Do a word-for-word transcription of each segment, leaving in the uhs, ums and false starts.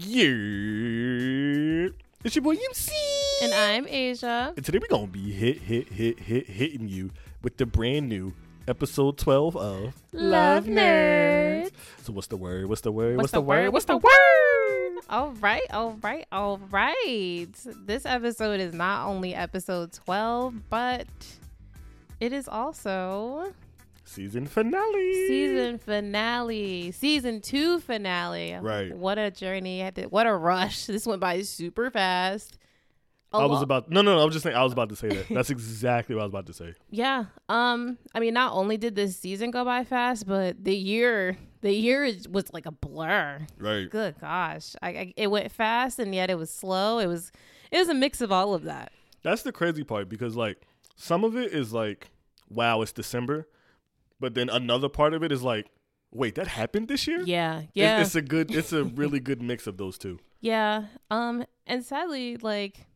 Yeah. It's your boy U C. And I'm Asia. And today we're going to be hit, hit, hit, hit, hitting you with the brand new episode twelve of Love Nerds. So what's the word? What's the word? What's, what's the, the word? word? What's the word? All right, all right, all right. This episode is not only episode twelve, but it is also... Season finale. Season finale. Season two finale. Right. What a journey. What a rush. This went by super fast. A I was lo- about no, no, no. I was just saying. I was about to say that. That's exactly what I was about to say. Yeah. Um. I mean, not only did this season go by fast, but the year, the year was like a blur. Right. Good gosh. I, I it went fast and yet it was slow. It was, it was a mix of all of that. That's the crazy part because like some of it is like, wow, it's December. But then another part of it is like, wait, that happened this year? Yeah, yeah. It's, it's a good, it's a really good mix of those two. Yeah, um, and sadly, like,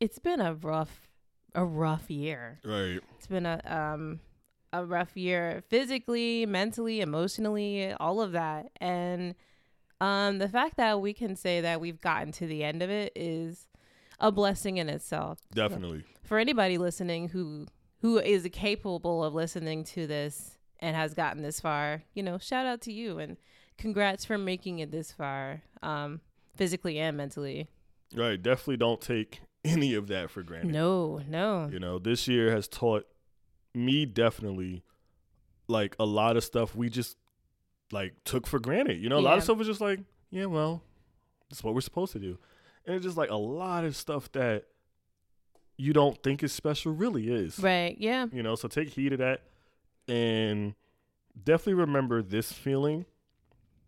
it's been a rough, a rough year. Right. It's been a um, a rough year physically, mentally, emotionally, all of that, and um, the fact that we can say that we've gotten to the end of it is a blessing in itself. Definitely. For anybody listening who who is capable of listening to this. And has gotten this far, you know, shout out to you and congrats for making it this far, um, physically and mentally. Right. Definitely don't take any of that for granted. No, no. You know, this year has taught me definitely like a lot of stuff we just like took for granted. You know, a yeah. lot of stuff was just like, yeah, well, that's what we're supposed to do. And it's just like a lot of stuff that you don't think is special really is. Right. Yeah. You know, so take heed of that. And definitely remember this feeling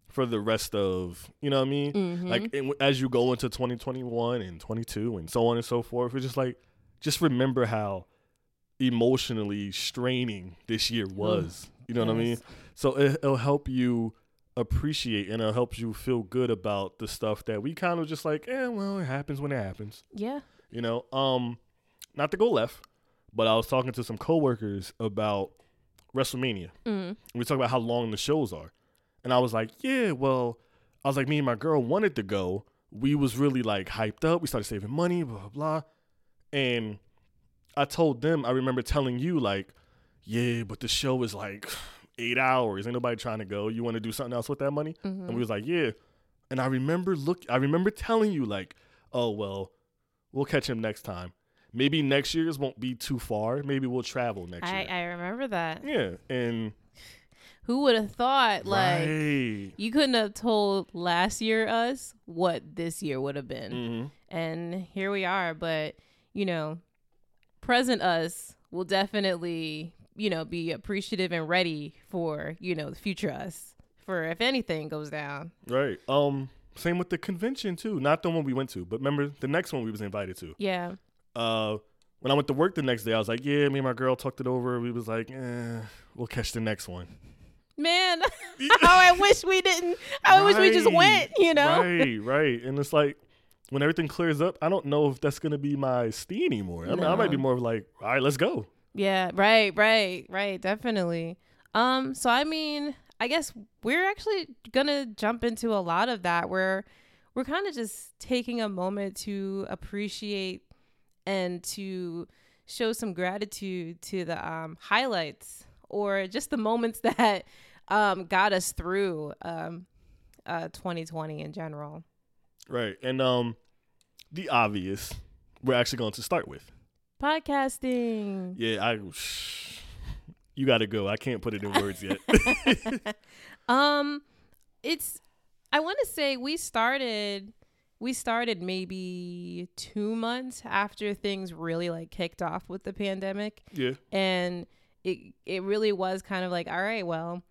for the rest of, you know what I mean? Mm-hmm. Like it, as you go into twenty twenty-one and twenty-two and so on and so forth, it's just like, just remember how emotionally straining this year was. Mm. You know yes. what I mean? So it, it'll help you appreciate and it'll help you feel good about the stuff that we kind of just like, eh, well, it happens when it happens. Yeah. You know, um, not to go left, but I was talking to some coworkers about WrestleMania. Mm. We talk about how long the shows are. And I was like, yeah, well, I was like, me and my girl wanted to go. We was really like hyped up. We started saving money, blah, blah, blah. And I told them, I remember telling you like, yeah, but the show is like eight hours. Ain't nobody trying to go. You want to do something else with that money? Mm-hmm. And we was like, yeah. And I remember look, I remember telling you like, oh, well, we'll catch him next time. Maybe next year's won't be too far. Maybe we'll travel next I, year. I remember that. Yeah. And who would have thought, like, right. you couldn't have told last year us what this year would have been. Mm-hmm. And here we are. But, you know, present us will definitely, you know, be appreciative and ready for, you know, the future us for if anything goes down. Right. Um. Same with the convention, too. Not the one we went to, but remember the next one we was invited to. Yeah. Uh, when I went to work the next day, I was like, yeah, me and my girl talked it over. We was like, eh, we'll catch the next one. Man, oh, I wish we didn't. I right. wish we just went, you know? Right, right. And it's like, when everything clears up, I don't know if that's going to be my steam anymore. No. I mean, I might be more of like, all right, let's go. Yeah, right, right, right. Definitely. Um, so, I mean, I guess we're actually going to jump into a lot of that where we're kind of just taking a moment to appreciate and to show some gratitude to the um, highlights or just the moments that um, got us through um, uh, twenty twenty in general. Right. And um, the obvious, we're actually going to start with. Podcasting. Yeah, I shh, you got to go. I can't put it in words yet. um, it's, I want to say we started... We started maybe two months after things really like kicked off with the pandemic. Yeah. And it it really was kind of like, all right, well,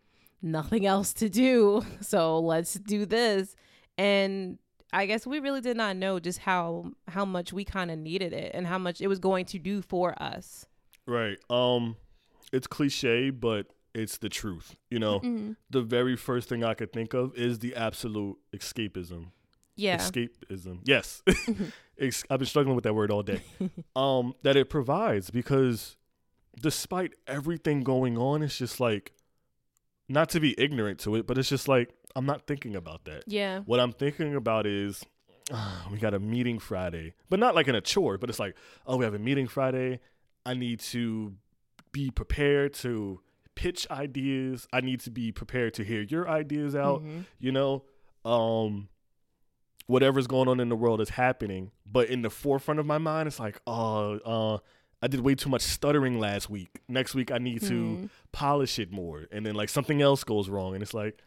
nothing else to do. So let's do this. And I guess we really did not know just how how much we kind of needed it and how much it was going to do for us. Right. Um, it's cliche, but it's the truth. You know, mm-hmm. the very first thing I could think of is the absolute escapism. Yeah. Escapism. Yes. I've been struggling with that word all day. Um, that it provides because despite everything going on, it's just like, not to be ignorant to it, but it's just like, I'm not thinking about that. Yeah. What I'm thinking about is uh, we got a meeting Friday, but not like in a chore, but it's like, oh, we have a meeting Friday. I need to be prepared to pitch ideas. I need to be prepared to hear your ideas out, mm-hmm. you know, um, whatever's going on in the world is happening. But in the forefront of my mind, it's like, oh, uh, I did way too much stuttering last week. Next week, I need mm-hmm. to polish it more. And then like something else goes wrong. And it's like,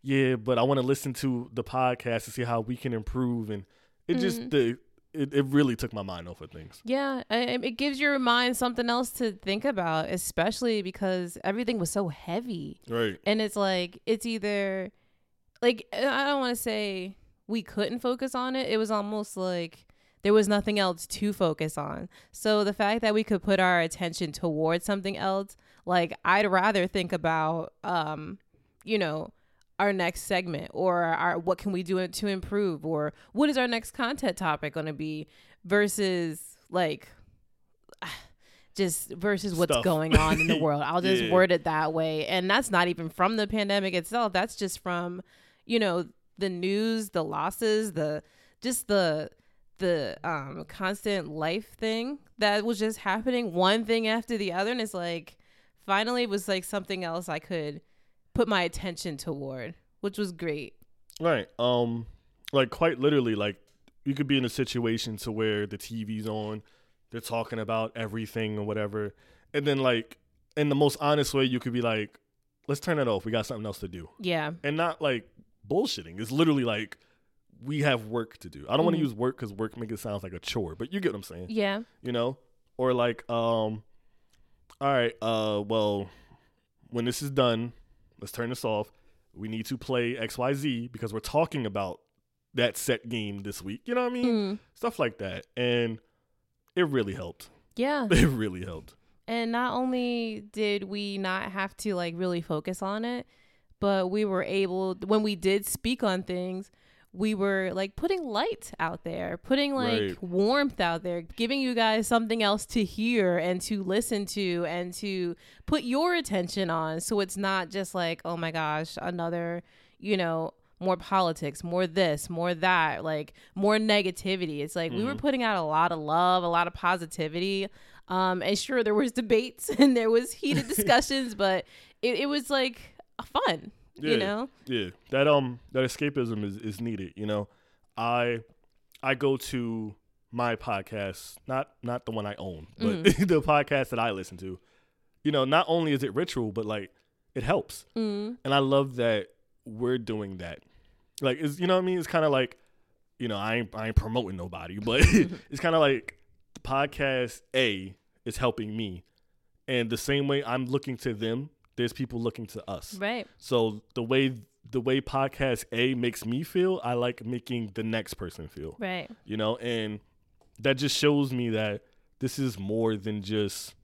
yeah, but I want to listen to the podcast to see how we can improve. And it mm-hmm. just, the, it, it really took my mind off of things. Yeah. It gives your mind something else to think about, especially because everything was so heavy. Right. And it's like, it's either, like, I don't want to say we couldn't focus on it. It was almost like there was nothing else to focus on. So the fact that we could put our attention towards something else, like, I'd rather think about, um, you know, our next segment, or our, what can we do to improve, or what is our next content topic going to be, versus like just versus what's Stuff. going on in the world. I'll just yeah. word it that way. And that's not even from the pandemic itself. That's just from, you know, the news, the losses, the, just the, the um, constant life thing that was just happening, one thing after the other. And it's like, finally it was like something else I could put my attention toward, which was great. Right. Um, like quite literally, like you could be in a situation to where the T V's on, they're talking about everything or whatever. And then like in the most honest way, you could be like, let's turn it off. We got something else to do. Yeah. And not like bullshitting. It's literally like, we have work to do. I don't mm-hmm. want to use work because work makes it sound like a chore, but you get what I'm saying. Yeah. You know? Or like, um, all right, uh, well, when this is done, let's turn this off. We need to play X Y Z because we're talking about that set game this week. You know what I mean? Mm. Stuff like that. And it really helped. Yeah. It really helped. And not only did we not have to like really focus on it, but we were able, when we did speak on things, we were like putting light out there, putting like right. warmth out there, giving you guys something else to hear and to listen to and to put your attention on. So it's not just like, oh my gosh, another, you know, more politics, more this, more that, like more negativity. It's like mm-hmm. we were putting out a lot of love, a lot of positivity. Um, and sure, there was debates and there was heated discussions, but it, it was like fun. Yeah, you know? Yeah. That um that escapism is, is needed, you know. I I go to my podcast, not not the one I own, but mm-hmm. the podcast that I listen to. You know, not only is it ritual, but like it helps. Mm-hmm. And I love that we're doing that. Like is you know what I mean? It's kinda like, you know, I ain't I ain't promoting nobody, but it's kinda like the podcast A is helping me. And the same way I'm looking to them, there's people looking to us. Right. So the way the way podcast A makes me feel, I like making the next person feel. Right. You know, and that just shows me that this is more than just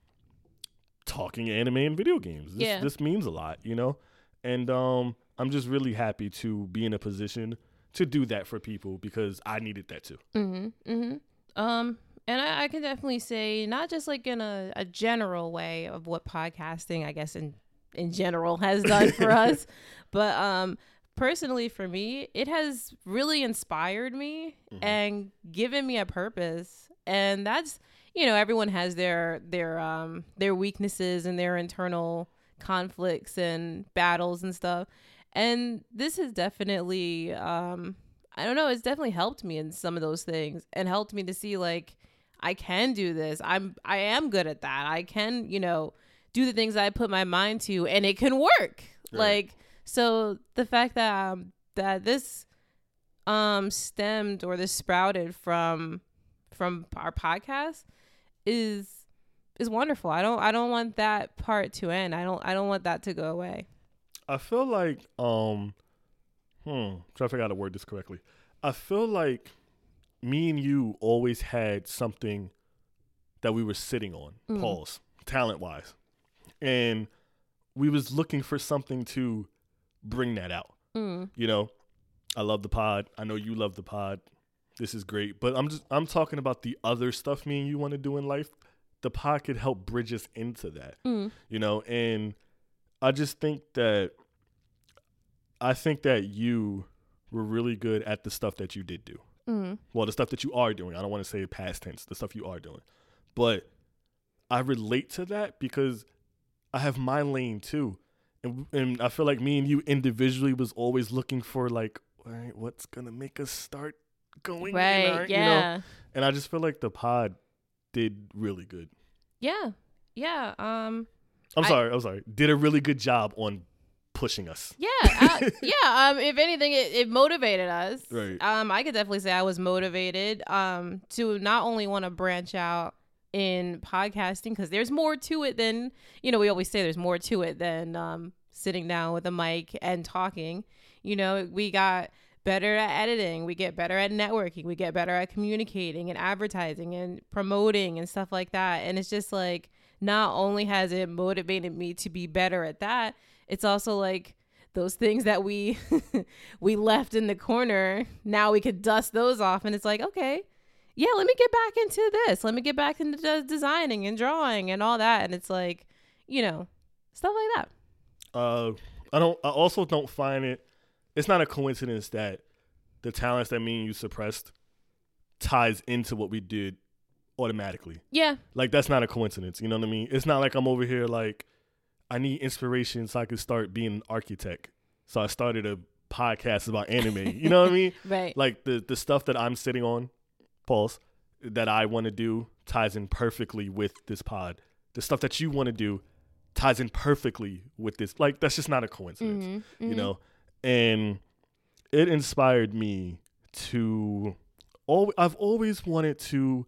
talking anime and video games. This, yeah. this means a lot, you know? And um, I'm just really happy to be in a position to do that for people because I needed that too. Mm-hmm. Mm-hmm. Um, And I, I can definitely say, not just like in a, a general way of what podcasting, I guess, in in general has done for us, but um personally for me, it has really inspired me mm-hmm. and given me a purpose. And that's, you know, everyone has their their um their weaknesses and their internal conflicts and battles and stuff, and this has definitely um I don't know, it's definitely helped me in some of those things and helped me to see like I can do this, I'm I am good at that, I can, you know, do the things I put my mind to and it can work. Yeah. Like, so the fact that, um, that this, um, stemmed or this sprouted from, from our podcast is, is wonderful. I don't, I don't want that part to end. I don't, I don't want that to go away. I feel like, um, hmm, I'm trying to figure out how to word this correctly. I feel like me and you always had something that we were sitting on, mm. pause, talent wise. And we was looking for something to bring that out. Mm. You know, I love the pod. I know you love the pod. This is great. But I'm just I'm talking about the other stuff me and you want to do in life. The pod could help bridge us into that. Mm. You know, and I just think that I think that you were really good at the stuff that you did do. Mm-hmm. Well, the stuff that you are doing. I don't want to say past tense, the stuff you are doing. But I relate to that because I have my lane too. And, and I feel like me and you individually was always looking for like, all right, what's going to make us start going? Right, in our, yeah. You know? And I just feel like the pod did really good. Yeah, yeah. Um, I'm I, sorry, I'm sorry. Did a really good job on pushing us. Yeah, I, yeah. Um, if anything, it, it motivated us. Right. Um, I could definitely say I was motivated um, to not only want to branch out in podcasting, because there's more to it than, you know, we always say there's more to it than um, sitting down with a mic and talking. You know, we got better at editing, we get better at networking, we get better at communicating and advertising and promoting and stuff like that. And it's just like, not only has it motivated me to be better at that, it's also like those things that we we left in the corner, now we could dust those off. And it's like, okay, yeah, let me get back into this. Let me get back into designing and drawing and all that. And it's like, you know, stuff like that. Uh, I don't. I also don't find it. It's not a coincidence that the talents that me and you suppressed ties into what we did automatically. Yeah. Like, that's not a coincidence. You know what I mean? It's not like I'm over here like, I need inspiration so I could start being an architect. So I started a podcast about anime. You know what I mean? Right. Like, the, the stuff that I'm sitting on, pause, that I want to do ties in perfectly with this pod. The stuff that you want to do ties in perfectly with this. Like, that's just not a coincidence. Mm-hmm. You mm-hmm. know? And it inspired me to, al- I've always wanted to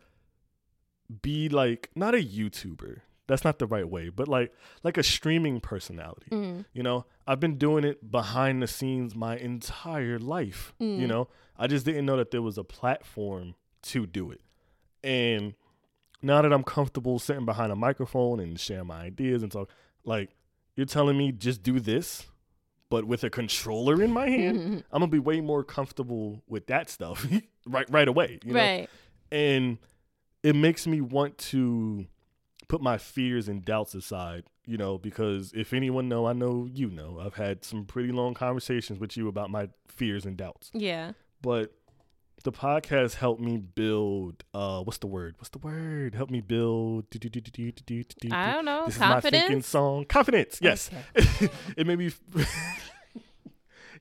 be like, not a YouTuber, that's not the right way, but like like a streaming personality, mm. you know? I've been doing it behind the scenes my entire life, mm. you know? I just didn't know that there was a platform to do it. And now that I'm comfortable sitting behind a microphone and sharing my ideas and talk, like, you're telling me just do this? But with a controller in my hand, I'm gonna be way more comfortable with that stuff right right away. You know? Right. And it makes me want to put my fears and doubts aside, you know, because if anyone know, I know you know. I've had some pretty long conversations with you about my fears and doubts. Yeah. But the podcast helped me build, uh, what's the word? What's the word? Help me build. Do, do, do, do, do, do, do, I don't know. This confidence? Is my thinking song. Confidence. Yes. Okay. It made me,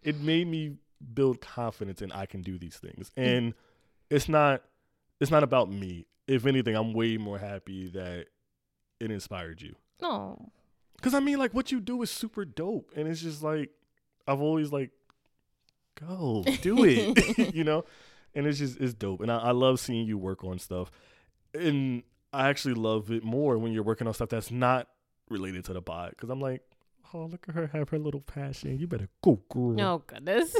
it made me build confidence in I can do these things. And mm. it's not, it's not about me. If anything, I'm way more happy that it inspired you. Oh. Cause I mean, like, what you do is super dope. And it's just like, I've always like, go do it, you know? And it's just, it's dope. And I, I love seeing you work on stuff. And I actually love it more when you're working on stuff that's not related to the pod. Because I'm like, oh, look at her have her little passion. You better go, girl. Oh, goodness.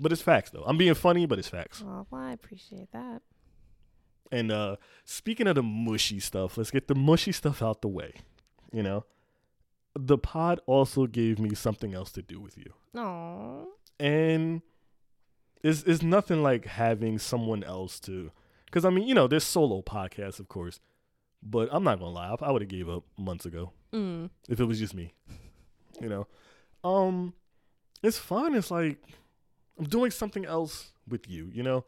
But it's facts, though. I'm being funny, but it's facts. Oh, well, I appreciate that. And uh, speaking of the mushy stuff, let's get the mushy stuff out the way. You know? The pod also gave me something else to do with you. Aww. And... It's, it's nothing like having someone else to, because I mean, you know, there's solo podcasts, of course, but I'm not going to lie. I, I would have gave up months ago mm. if it was just me, you know. Um, it's fun. It's like I'm doing something else with you, you know,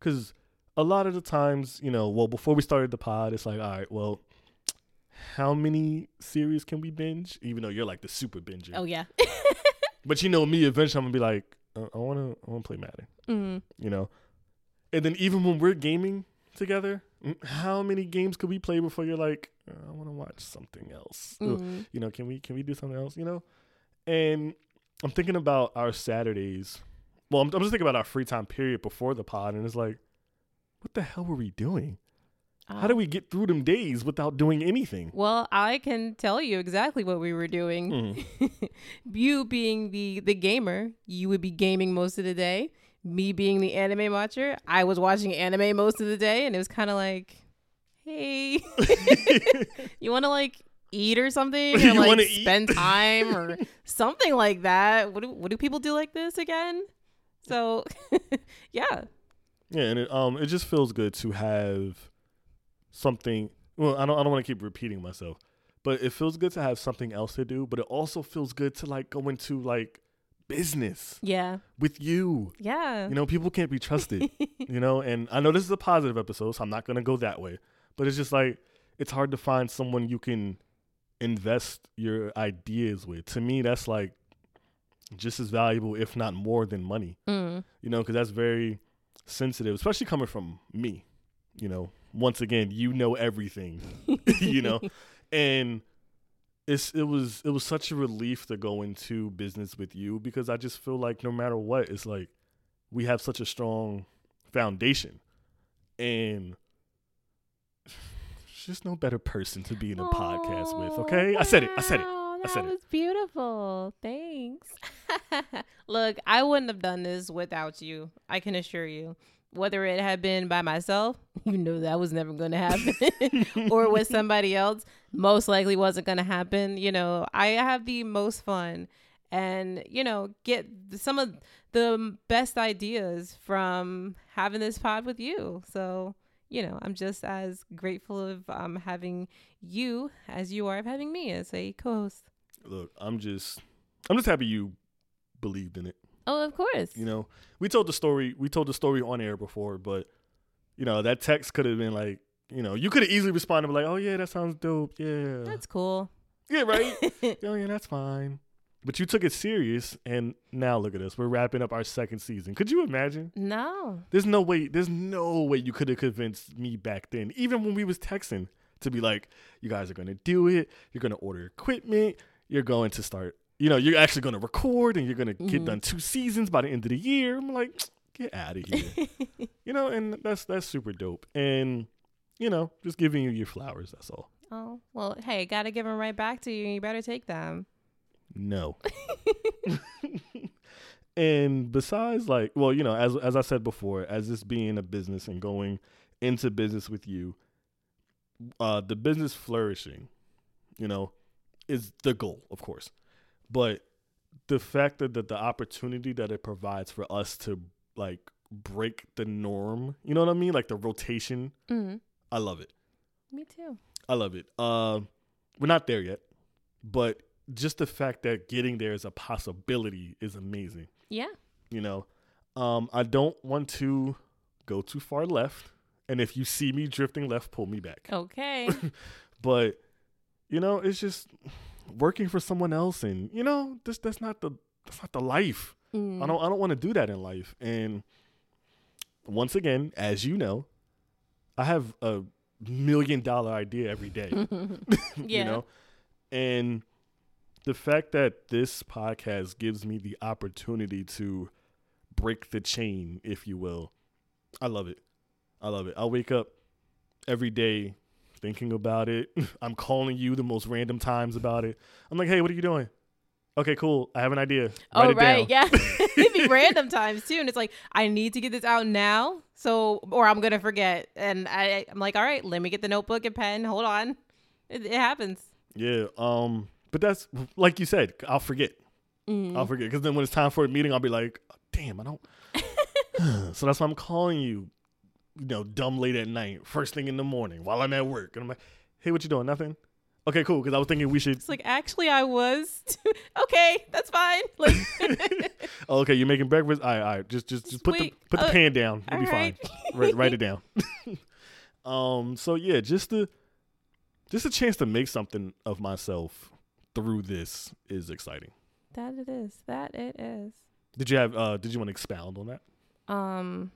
because a lot of the times, you know, well, before we started the pod, it's like, all right, well, how many series can we binge? Even though you're like the super binger. Oh, yeah. But you know me, eventually I'm going to be like, I want to I want to play Madden, mm-hmm. you know? And then even when we're gaming together, how many games could we play before you're like, oh, I want to watch something else? Mm-hmm. You know, can we can we do something else, you know? And I'm thinking about our Saturdays. Well, I'm, I'm just thinking about our free time period before the pod, and it's like, what the hell were we doing? Uh, How do we get through them days without doing anything? Well, I can tell you exactly what we were doing. Mm. You being the, the gamer, you would be gaming most of the day. Me being the anime watcher, I was watching anime most of the day. And it was kind of like, hey, you want to like eat or something? Or you like spend eat? Time or something like that. What do, what do people do like this again? So, yeah. Yeah, and it, um, it just feels good to have... something, well, I don't I don't want to keep repeating myself, but it feels good to have something else to do, but it also feels good to like go into like business. Yeah. With you. Yeah. You know, people can't be trusted, you know, and I know this is a positive episode, so I'm not going to go that way, but it's just like, it's hard to find someone you can invest your ideas with. To me, that's like just as valuable, if not more than money, mm. you know, because that's very sensitive, especially coming from me, you know, once again, you know, everything, you know, and It's, it was it was such a relief to go into business with you, because I just feel like no matter what, it's like we have such a strong foundation, and there's just no better person to be in a Aww, podcast with. Okay, wow. I said it. I said it. I said it. That was beautiful. Thanks. Look, I wouldn't have done this without you. I can assure you. Whether it had been by myself, you knew that was never going to happen, or with somebody else, most likely wasn't going to happen. You know, I have the most fun and, you know, get some of the best ideas from having this pod with you. So, you know, I'm just as grateful of um, having you as you are of having me as a co-host. Look, I'm just, I'm just happy you believed in it. Oh, of course. You know, we told the story. We told the story on air before, but you know that text could have been like, you know, you could have easily responded like, "Oh yeah, that sounds dope. Yeah, that's cool. Yeah, right. Oh yeah, that's fine." But you took it serious, and now look at us. We're wrapping up our second season. Could you imagine? No. There's no way. There's no way you could have convinced me back then, even when we was texting, to be like, "You guys are gonna do it. You're gonna order equipment. You're going to start." You know, you're actually going to record and you're going to get mm-hmm. done two seasons by the end of the year. I'm like, get out of here. You know, and that's that's super dope. And, you know, just giving you your flowers. That's all. Oh, well, hey, got to give them right back to you. You better take them. No. And besides, like, well, you know, as as I said before, as this being a business and going into business with you, uh, the business flourishing, you know, is the goal, of course. But the fact that, that the opportunity that it provides for us to, like, break the norm, you know what I mean? Like, the rotation, mm-hmm. I love it. Me too. I love it. Uh, we're not there yet, but just the fact that getting there is a possibility is amazing. Yeah. You know, um, I don't want to go too far left, and if you see me drifting left, pull me back. Okay. But, you know, it's just... working for someone else, and you know this that's not the that's not the life. Mm. I don't I don't want to do that in life. And once again, as you know, I have a million dollar idea every day. Yeah. You know? And the fact that this podcast gives me the opportunity to break the chain, if you will, I love it. I love it. I wake up every day thinking about it. I'm calling you the most random times about it. I'm like, hey, what are you doing? Okay, cool. I have an idea. Oh, Write right. It down. Yeah. It'd be random times too. And it's like, I need to get this out now. So, or I'm going to forget. And I, I'm like, all right, let me get the notebook and pen. Hold on. It, it happens. Yeah. Um, but that's like you said, I'll forget. Mm. I'll forget. Cause then when it's time for a meeting, I'll be like, oh, damn, I don't. So that's why I'm calling you. You know, dumb late at night, first thing in the morning while I'm at work. And I'm like, hey, what you doing? Nothing? Okay, cool. Because I was thinking we should. It's like, actually, I was. Too... Okay, that's fine. Like... oh, okay, you're making breakfast? All right, all right. Just, just, just put, the, put uh, the pan down. It'll be right. fine. Write, write it down. um. So, yeah, just the, just a chance to make something of myself through this is exciting. That it is. That it is. Did you have, uh, did you want to expound on that? Um...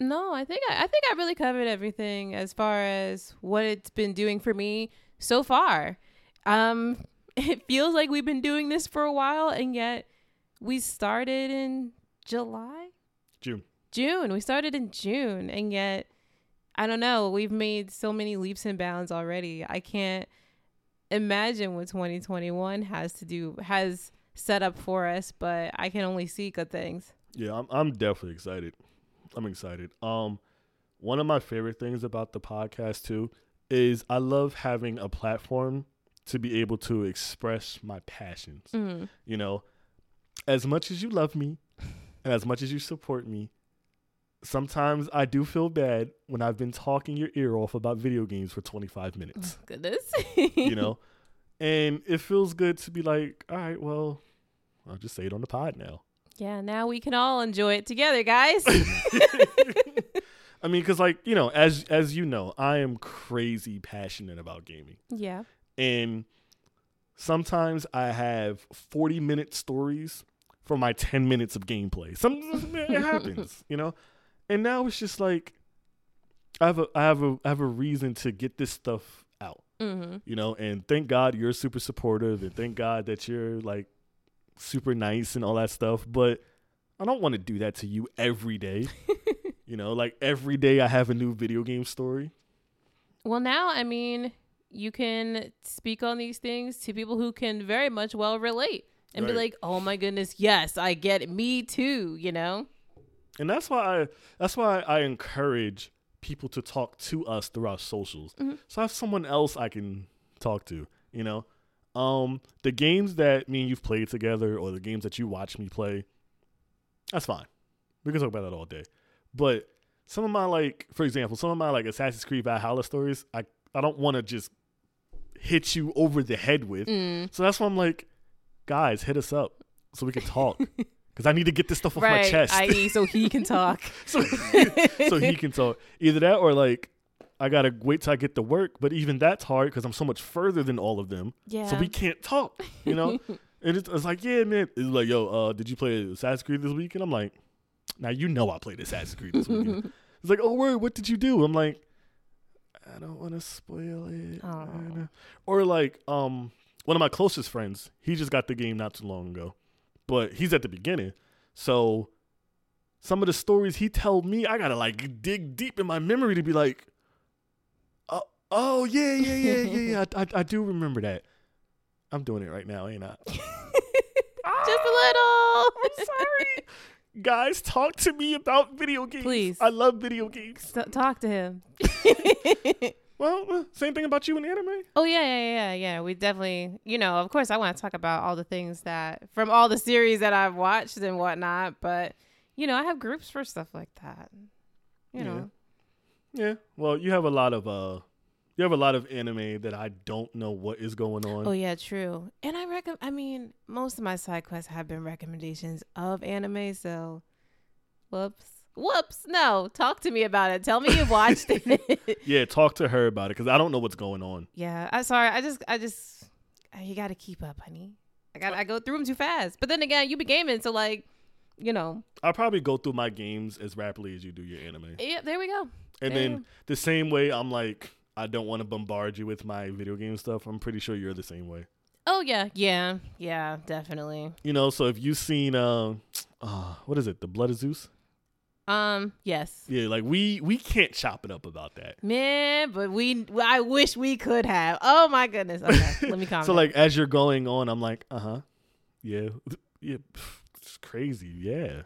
No, I think I, I think I really covered everything as far as what it's been doing for me so far. Um, it feels like we've been doing this for a while, and yet we started in July? June. June. We started in June, and yet, I don't know, we've made so many leaps and bounds already. I can't imagine what twenty twenty-one has to do, has set up for us, but I can only see good things. Yeah, I'm, I'm definitely excited. I'm excited. Um, one of my favorite things about the podcast, too, is I love having a platform to be able to express my passions. Mm-hmm. You know, as much as you love me and as much as you support me, sometimes I do feel bad when I've been talking your ear off about video games for twenty-five minutes. Oh, goodness. You know, and it feels good to be like, all right, well, I'll just say it on the pod now. Yeah, now we can all enjoy it together, guys. I mean, because, like, you know, as as you know, I am crazy passionate about gaming. Yeah. And sometimes I have forty-minute stories for my ten minutes of gameplay. Sometimes it happens, you know? And now it's just like, I have a, I have a, I have a reason to get this stuff out, mm-hmm. you know? And thank God you're super supportive, and thank God that you're, like, super nice and all that stuff. But I don't want to do that to you every day. You know, like, every day I have a new video game story. Well, now, I mean, you can speak on these things to people who can very much well relate and right. be like, oh, my goodness, yes, I get it. Me too, you know? And that's why I, that's why I encourage people to talk to us through our socials. Mm-hmm. So I have someone else I can talk to, you know? Um, the games that me and you've played together, or the games that you watch me play, that's fine. We can talk about that all day. But some of my, like, for example, some of my, like, Assassin's Creed Valhalla stories, I, I don't want to just hit you over the head with. Mm. So that's why I'm like, guys, hit us up so we can talk. Because I need to get this stuff off right, my chest. that is so he can talk. so, so he can talk. Either that or, like, I got to wait till I get to work. But even that's hard because I'm so much further than all of them. Yeah. So we can't talk, you know? And it's, it's like, yeah, man. It's like, yo, uh, did you play Assassin's Creed this week? And I'm like, now, you know, I played Assassin's Creed this weekend. It's like, oh, word, what did you do? I'm like, I don't want to spoil it. Or like um, one of my closest friends, he just got the game not too long ago, but he's at the beginning. So some of the stories he told me, I got to like dig deep in my memory to be like, oh, oh yeah, yeah, yeah, yeah, yeah. I, I, I do remember that. I'm doing it right now, ain't I? Oh, just a little. I'm sorry. Guys, talk to me about video games. Please. I love video games. St- talk to him. Well, same thing about you and anime. Oh, yeah, yeah, yeah, yeah. We definitely, you know, of course, I want to talk about all the things that, from all the series that I've watched and whatnot. But, you know, I have groups for stuff like that. You yeah. know. Yeah. Well, you have a lot of, uh, you have a lot of anime that I don't know what is going on. Oh, yeah, true. And I recommend, I mean, most of my side quests have been recommendations of anime, so whoops. Whoops. No, talk to me about it. Tell me you watched it. Yeah, talk to her about it, because I don't know what's going on. Yeah, I'm sorry. I just, I just, you got to keep up, honey. I got, I go through them too fast. But then again, you be gaming, so like, you know. I'll probably go through my games as rapidly as you do your anime. Yeah, there we go. And there then the same way I'm like, I don't want to bombard you with my video game stuff. I'm pretty sure you're the same way. Oh, yeah. Yeah. Yeah, definitely. You know, so if you've seen, uh, uh, what is it? The Blood of Zeus? Um, yes. Yeah, like we we can't chop it up about that. Man, but we I wish we could have. Oh, my goodness. Okay, let me comment. So, like, as you're going on, I'm like, uh-huh. Yeah. Yeah. It's crazy. Yeah.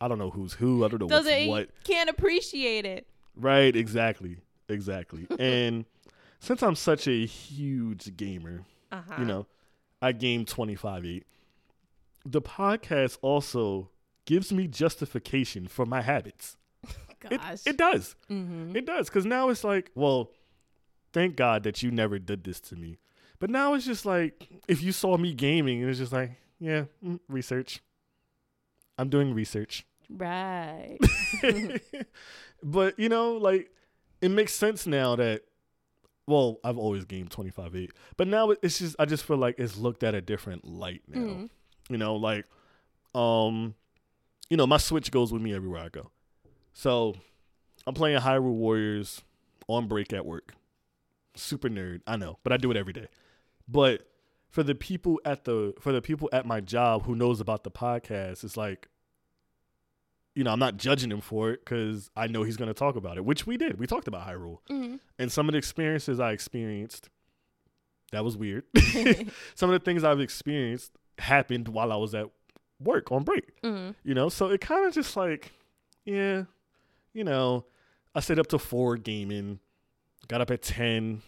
I don't know who's who. I don't know what's what. Can't appreciate it. Right. Exactly. Exactly. And since I'm such a huge gamer, uh-huh. you know, I game twenty-five eight. The podcast also gives me justification for my habits. Gosh. It, it does. Mm-hmm. It does. Because now it's like, well, thank God that you never did this to me. But now it's just like, if you saw me gaming, it's just like, yeah, mm, research. I'm doing research. Right. But, you know, like, it makes sense now that, well, I've always gamed twenty-five eight, but now it's just, I just feel like it's looked at a different light now. Mm-hmm. You know, like, um, you know, my Switch goes with me everywhere I go. So I'm playing Hyrule Warriors on break at work. Super nerd, I know, but I do it every day. But for the people at the, for the people at my job who knows about the podcast, it's like, you know, I'm not judging him for it because I know he's going to talk about it, which we did. We talked about Hyrule. Mm-hmm. And some of the experiences I experienced, that was weird. Some of the things I've experienced happened while I was at work on break. Mm-hmm. You know, so it kind of just like, yeah, you know, I stayed up to four gaming, got up at ten.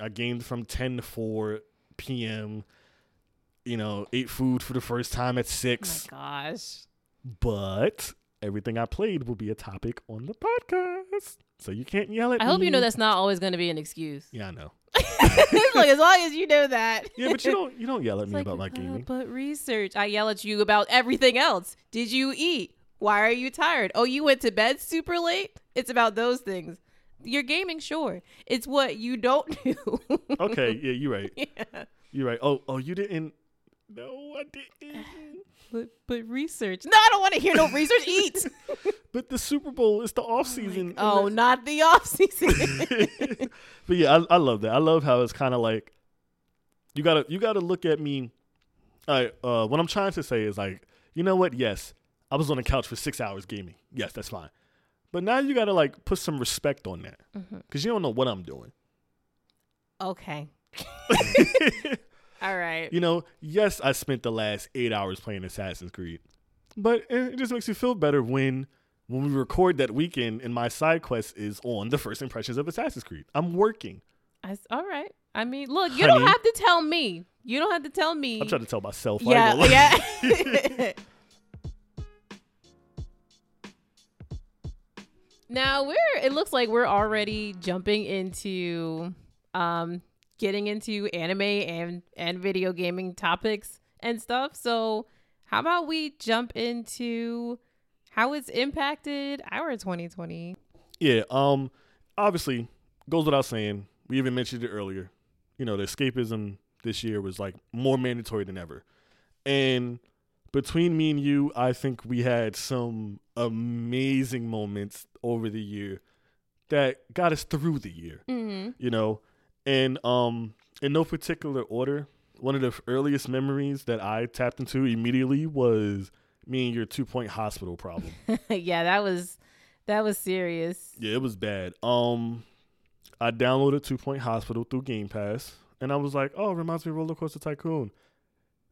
I gamed from ten to four p.m., you know, ate food for the first time at six. Oh my gosh. But everything I played will be a topic on the podcast. So you can't yell at I me. I hope you know that's not always going to be an excuse. Yeah, I know. Like, as long as you know that. Yeah, but you don't you don't yell at it's me like, about my gaming. Uh, but research. I yell at you about everything else. Did you eat? Why are you tired? Oh, you went to bed super late? It's about those things. Your gaming, sure. It's what you don't do. Okay, yeah, you're right. Yeah. You're right. Oh, oh, you didn't. No, I didn't. But, but research. No, I don't want to hear no research. Eat. But the Super Bowl is the off season. Oh, oh not the off season. But yeah, I, I love that. I love how it's kind of like you gotta you gotta look at me. All right, uh, what I'm trying to say is like, you know what? Yes, I was on the couch for six hours gaming. Yes, that's fine. But now you gotta like put some respect on that because mm-hmm. you don't know what I'm doing. Okay. All right. You know, yes, I spent the last eight hours playing Assassin's Creed, but it just makes you feel better when when we record that weekend and my side quest is on the first impressions of Assassin's Creed. I'm working. I, all right. I mean, look, you Honey, don't have to tell me. You don't have to tell me. I'm trying to tell myself. Yeah. Yeah. Now we're. It looks like we're already jumping into. Um, getting into anime and, and video gaming topics and stuff. So how about we jump into how it's impacted our twenty twenty? Yeah, um, obviously, goes without saying, we even mentioned it earlier. You know, the escapism this year was like more mandatory than ever. And between me and you, I think we had some amazing moments over the year that got us through the year, mm-hmm. you know? And um, in no particular order, one of the earliest memories that I tapped into immediately was me and your Two Point Hospital problem. Yeah, that was that was serious. Yeah, it was bad. Um, I downloaded Two Point Hospital through Game Pass, and I was like, "Oh, it reminds me of Rollercoaster Tycoon."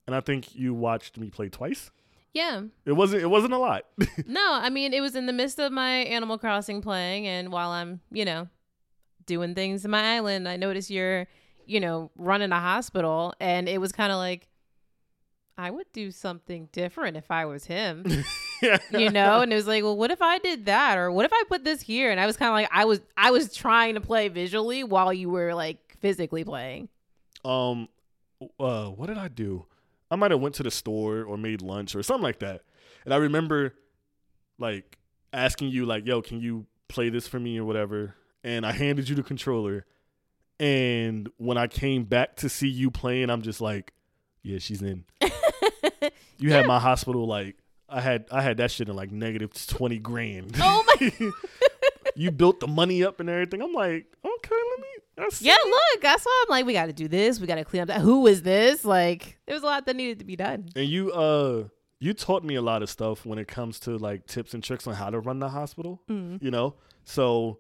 And I think you watched me play twice. Yeah, it wasn't it wasn't a lot. No, I mean it was in the midst of my Animal Crossing playing, and while I'm, you know. doing things in my island, I noticed you're, you know, running a hospital, and it was kind of like, I would do something different if I was him. Yeah. You know, and it was like, well, what if I did that, or what if I put this here? And I was kind of like, I was, I was trying to play visually while you were like physically playing. Um, uh, what did I do? I might have went to the store or made lunch or something like that, and I remember, like, asking you like, yo, can you play this for me or whatever. And I handed you the controller. And when I came back to see you playing, I'm just like, yeah, she's in. You yeah. had my hospital like I had I had that shit in like negative twenty grand. Oh my. You built the money up and everything. I'm like, okay, let me I see. Yeah, look, I saw I'm like, we gotta do this, we gotta clean up that who is this? Like there was a lot that needed to be done. And you uh you taught me a lot of stuff when it comes to like tips and tricks on how to run the hospital. Mm. You know? So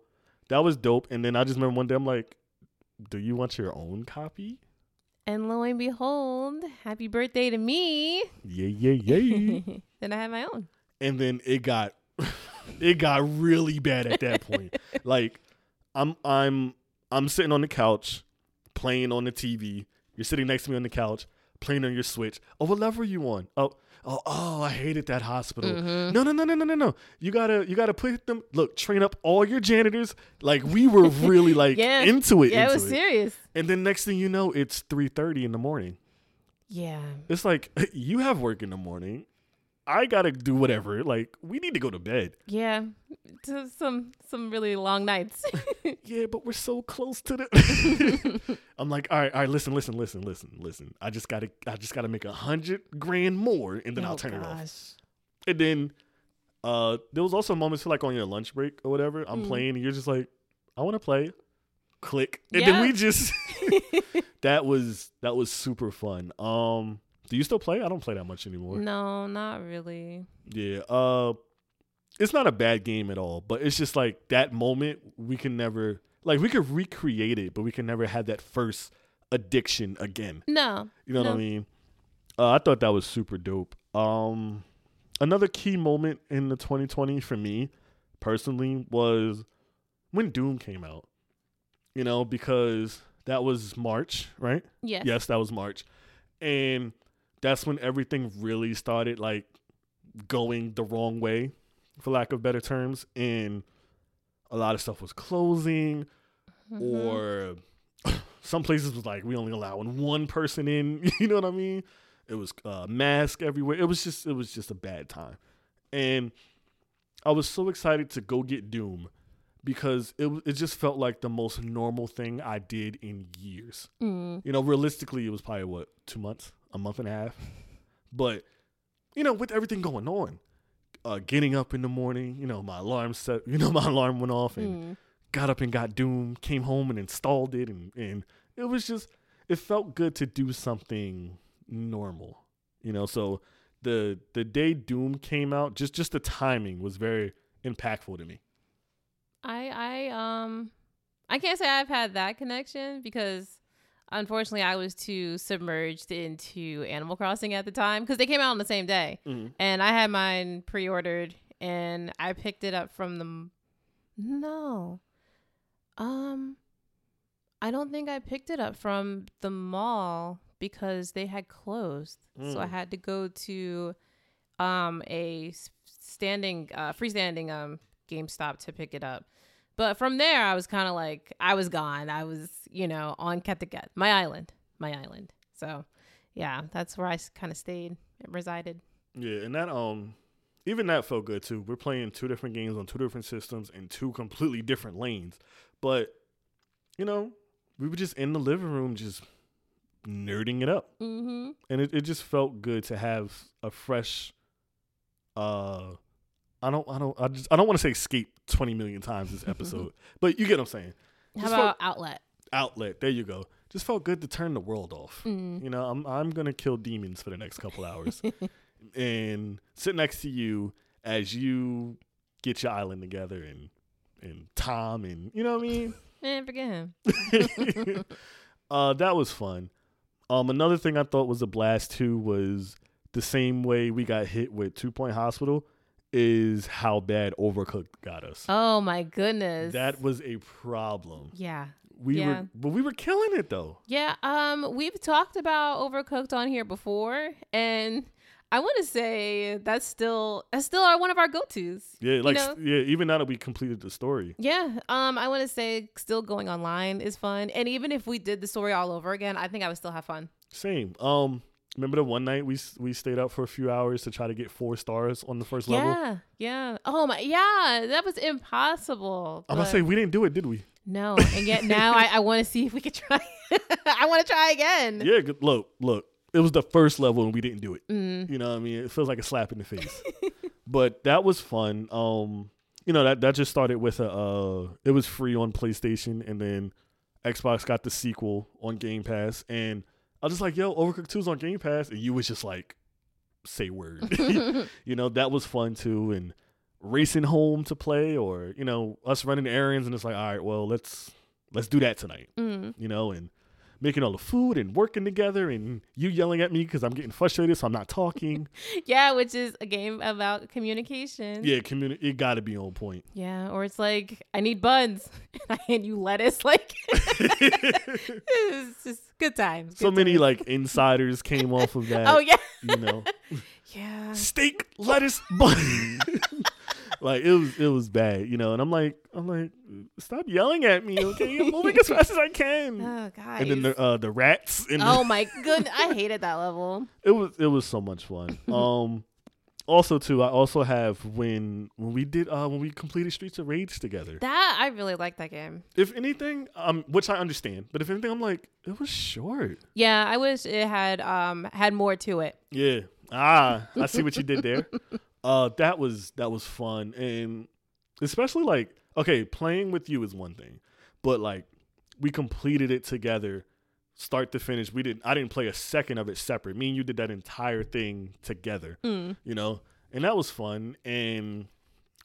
that was dope. And then I just remember one day I'm like, do you want your own copy? And lo and behold, happy birthday to me. Yeah, yeah, yeah. Then I had my own. And then it got it got really bad at that point. Like I'm I'm I'm sitting on the couch playing on the T V. You're sitting next to me on the couch playing on your Switch. Oh, what level are you on? Oh, Oh, oh, I hated that hospital. Mm-hmm. No, no, no, no, no, no, no. You gotta, you gotta put them. Look, train up all your janitors. Like we were really like yeah. into it. Yeah, into it was it. serious. And then next thing you know, it's three thirty in the morning. Yeah. It's like you have work in the morning. I gotta do whatever. Like we need to go to bed. Yeah, some some really long nights. Yeah, but we're so close to the. I'm like, all right, all right. Listen, listen, listen, listen, listen. I just gotta, I just gotta make a hundred grand more, and then oh, I'll turn gosh. it off. And then, uh, there was also moments like on your lunch break or whatever. I'm mm. playing, and you're just like, I want to play. Click, and yeah. then we just. that was that was super fun. Um. Do you still play? I don't play that much anymore. No, not really. Yeah. Uh, it's not a bad game at all, but it's just like that moment we can never, like we could recreate it, but we can never have that first addiction again. No. You know no. what I mean? Uh, I thought that was super dope. Um, another key moment in the twenty twenty for me personally was when Doom came out, you know, because that was March, right? Yes. Yes, that was March. And that's when everything really started like going the wrong way for lack of better terms, and a lot of stuff was closing, mm-hmm. or some places was like, we only allowing one person in, you know what I mean? It was uh, masks everywhere. It was just, it was just a bad time. And I was so excited to go get Doom because it it just felt like the most normal thing I did in years. Mm. You know, realistically, it was probably, what, two months, a month and a half. But, you know, with everything going on, uh, getting up in the morning, you know, my alarm set, you know, my alarm went off and mm. got up and got Doom, came home and installed it. And, and it was just, it felt good to do something normal, you know? So the, the day Doom came out, just, just the timing was very impactful to me. I, I, um, I can't say I've had that connection because unfortunately I was too submerged into Animal Crossing at the time because they came out on the same day mm-hmm. and I had mine pre-ordered and I picked it up from the, no, um, I don't think I picked it up from the mall because they had closed. Mm. So I had to go to um, a standing, uh, freestanding um, GameStop to pick it up. But from there, I was kind of like, I was gone. I was, you know, on Kattegat, my island, my island. So, yeah, that's where I kind of stayed and resided. Yeah, and that, um, even that felt good, too. We're playing two different games on two different systems in two completely different lanes. But, you know, we were just in the living room just nerding it up. Mm-hmm. And it, it just felt good to have a fresh, uh, I don't, I don't, I just, I don't want to say escape twenty million times this episode, but you get what I'm saying. Just How about felt, outlet? Outlet. There you go. Just felt good to turn the world off. Mm. You know, I'm, I'm going to kill demons for the next couple hours and sit next to you as you get your island together and, and Tom and, you know what I mean? Man, forget him. uh, that was fun. Um, another thing I thought was a blast too was the same way we got hit with Two Point Hospital is how bad Overcooked got us. Oh my goodness. That was a problem. Yeah. We yeah. were but we were killing it though. Yeah, um we've talked about Overcooked on here before and I want to say that's still that's still our, one of our go-tos. Yeah, like you know? yeah, even now that we completed the story. Yeah, um I want to say still going online is fun and even if we did the story all over again, I think I would still have fun. Same. Um Remember the one night we we stayed up for a few hours to try to get four stars on the first yeah, level? Yeah, yeah. Oh, my, yeah. That was impossible. I'm going to say, we didn't do it, did we? No. And yet now I, I want to see if we could try. I want to try again. Yeah, look, look. It was the first level and we didn't do it. Mm. You know what I mean? It feels like a slap in the face. But that was fun. Um, You know, that, that just started with a, uh, it was free on PlayStation and then Xbox got the sequel on Game Pass and I was just like, yo, Overcooked two is on Game Pass. And you was just like, say word. You know, that was fun too. And racing home to play or, you know, us running errands and it's like, all right, well, let's let's do that tonight. Mm. You know, and making all the food and working together and you yelling at me because I'm getting frustrated so I'm not talking. Yeah, which is a game about communication. Yeah, communi- it got to be on point. Yeah, or it's like, I need buns and I hand you lettuce. Like, it's just good times. Good so times. Many like insiders came off of that. Oh, yeah. You know. Yeah. Steak, lettuce, bun. Like it was, it was bad, you know. And I'm like, I'm like, stop yelling at me, okay? I'm moving as fast as I can. Oh God! And then the uh, the rats. And oh the my goodness, I hated that level. It was, it was so much fun. Um, also too, I also have when when we did uh when we completed Streets of Rage together. That I really liked that game. If anything, um, which I understand, but if anything, I'm like, it was short. Yeah, I wish it had um had more to it. Yeah. Ah, I see what you did there. Uh, that was that was fun, and especially like okay, playing with you is one thing, but like we completed it together, start to finish. We didn't. I didn't play a second of it separate. Me and you did that entire thing together. Mm. You know, and that was fun, and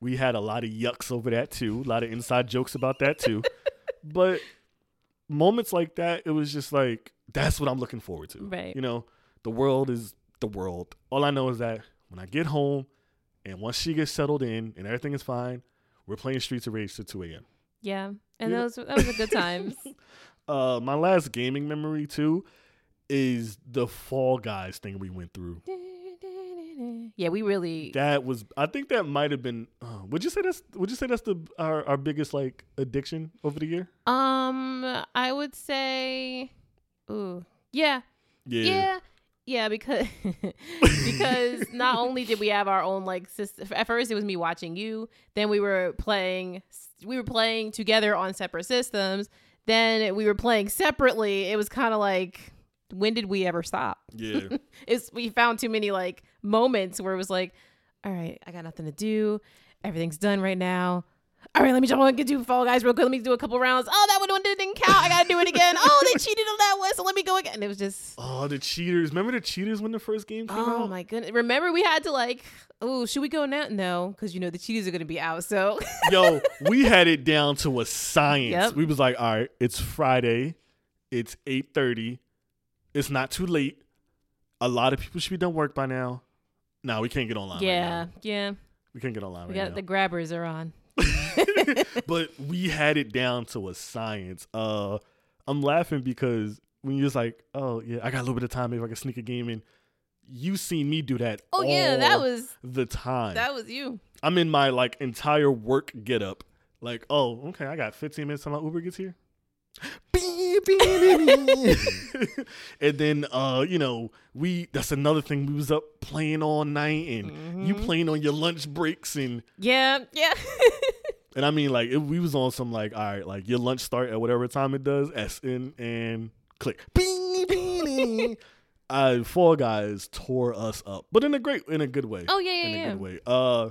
we had a lot of yucks over that too, a lot of inside jokes about that too. But moments like that, it was just like that's what I'm looking forward to. Right. You know, the world is the world. All I know is that when I get home. And once she gets settled in and everything is fine, we're playing Streets of Rage till two a.m. Yeah, and yeah. That was that was a good times. uh, my last gaming memory too is the Fall Guys thing we went through. Yeah, we really. That was. I think that might have been. Uh, would you say that's? Would you say that's the our, our biggest like addiction over the year? Um, I would say. Ooh, yeah, yeah, yeah, yeah because because not only did we have our own like system. At first, it was me watching you. Then we were playing. We were playing together on separate systems. Then we were playing separately. It was kind of like, when did we ever stop? Yeah. It's, we found too many like moments where it was like, all right, I got nothing to do. Everything's done right now. All right, let me jump on and do Fall Guys real quick. Let me do a couple rounds. Oh, that one didn't count. I got to do it again. Oh, they cheated on that one. So let me go again. And it was just. Oh, the cheaters. Remember the cheaters when the first game came oh, out? Oh, my goodness. Remember we had to like, oh, should we go now? No, because you know the cheaters are going to be out. So. Yo, we had it down to a science. Yep. We was like, all right, it's Friday. It's eight thirty. It's not too late. A lot of people should be done work by now. No, nah, we can't get online. Yeah, right now. yeah. We can't get online we right got, now. The grabbers are on. But we had it down to a science. Uh, I'm laughing because when you're just like, oh, yeah, I got a little bit of time. Maybe I can sneak a game in. You seen me do that oh, all yeah, that was, the time. That was you. I'm in my like entire work getup. Like, oh, okay, I got fifteen minutes till my Uber gets here. And then uh you know we that's another thing, we was up playing all night and mm-hmm. you playing on your lunch breaks and yeah yeah and I mean like it, we was on some like, all right, like your lunch start at whatever time it does S N and click. I Fall Guys tore us up, but in a great in a good way. Oh yeah yeah in a yeah. good way. Uh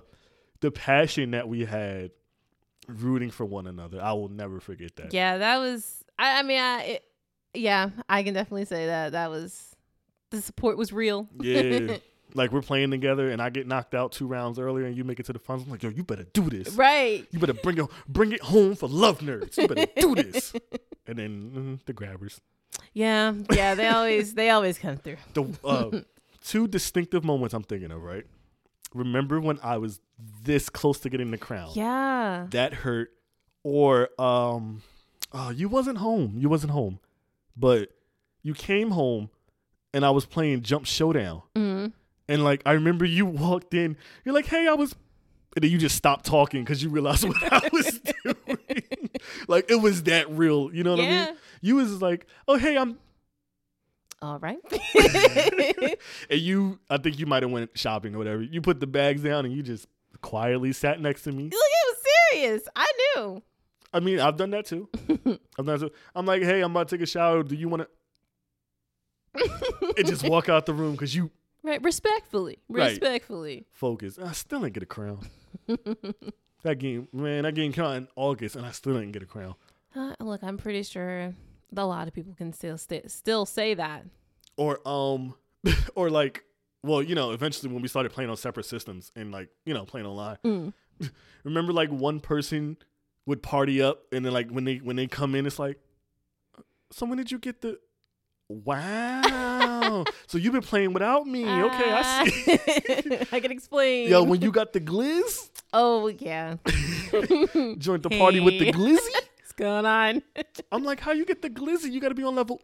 the passion that we had rooting for one another, I will never forget that. Yeah, that was I, I mean I it, yeah I can definitely say that that was the support was real. Yeah. Like we're playing together and I get knocked out two rounds earlier and you make it to the finals. I'm like, yo, you better do this, right? You better bring it bring it home for Love Nerds. You better do this. And then mm, the grabbers. Yeah yeah they always they always come through. The uh, two distinctive moments I'm thinking of, right? Remember when I was this close to getting the crown? Yeah. That hurt. Or um, oh, you wasn't home. You wasn't home. But you came home and I was playing Jump Showdown. Mm-hmm. And like, I remember you walked in. You're like, hey, I was. And then you just stopped talking because you realized what I was doing. Like, it was that real. You know what yeah. I mean? You was like, oh, hey, I'm. All right. And you, I think you might have went shopping or whatever. You put the bags down and you just quietly sat next to me. Look, it was serious. I knew. I mean, I've done that too. I've done that too. I'm like, hey, I'm about to take a shower. Do you want to? And just walk out the room because you. Right. Respectfully. Right. Respectfully. Focus. I still didn't get a crown. That game, man, that game came out in August and I still didn't get a crown. Uh, look, I'm pretty sure. A lot of people can still st- still say that. Or um, or like, well, you know, eventually when we started playing on separate systems and like, you know, playing online, mm. remember like one person would party up and then like when they when they come in, it's like, so when did you get the? Wow, so you've been playing without me? Uh, okay, I see. I can explain. Yo, when you got the glizz? Oh yeah. Joined the party hey. with the glizzy. Going on. I'm like, how you get the glizzy? You got to be on level.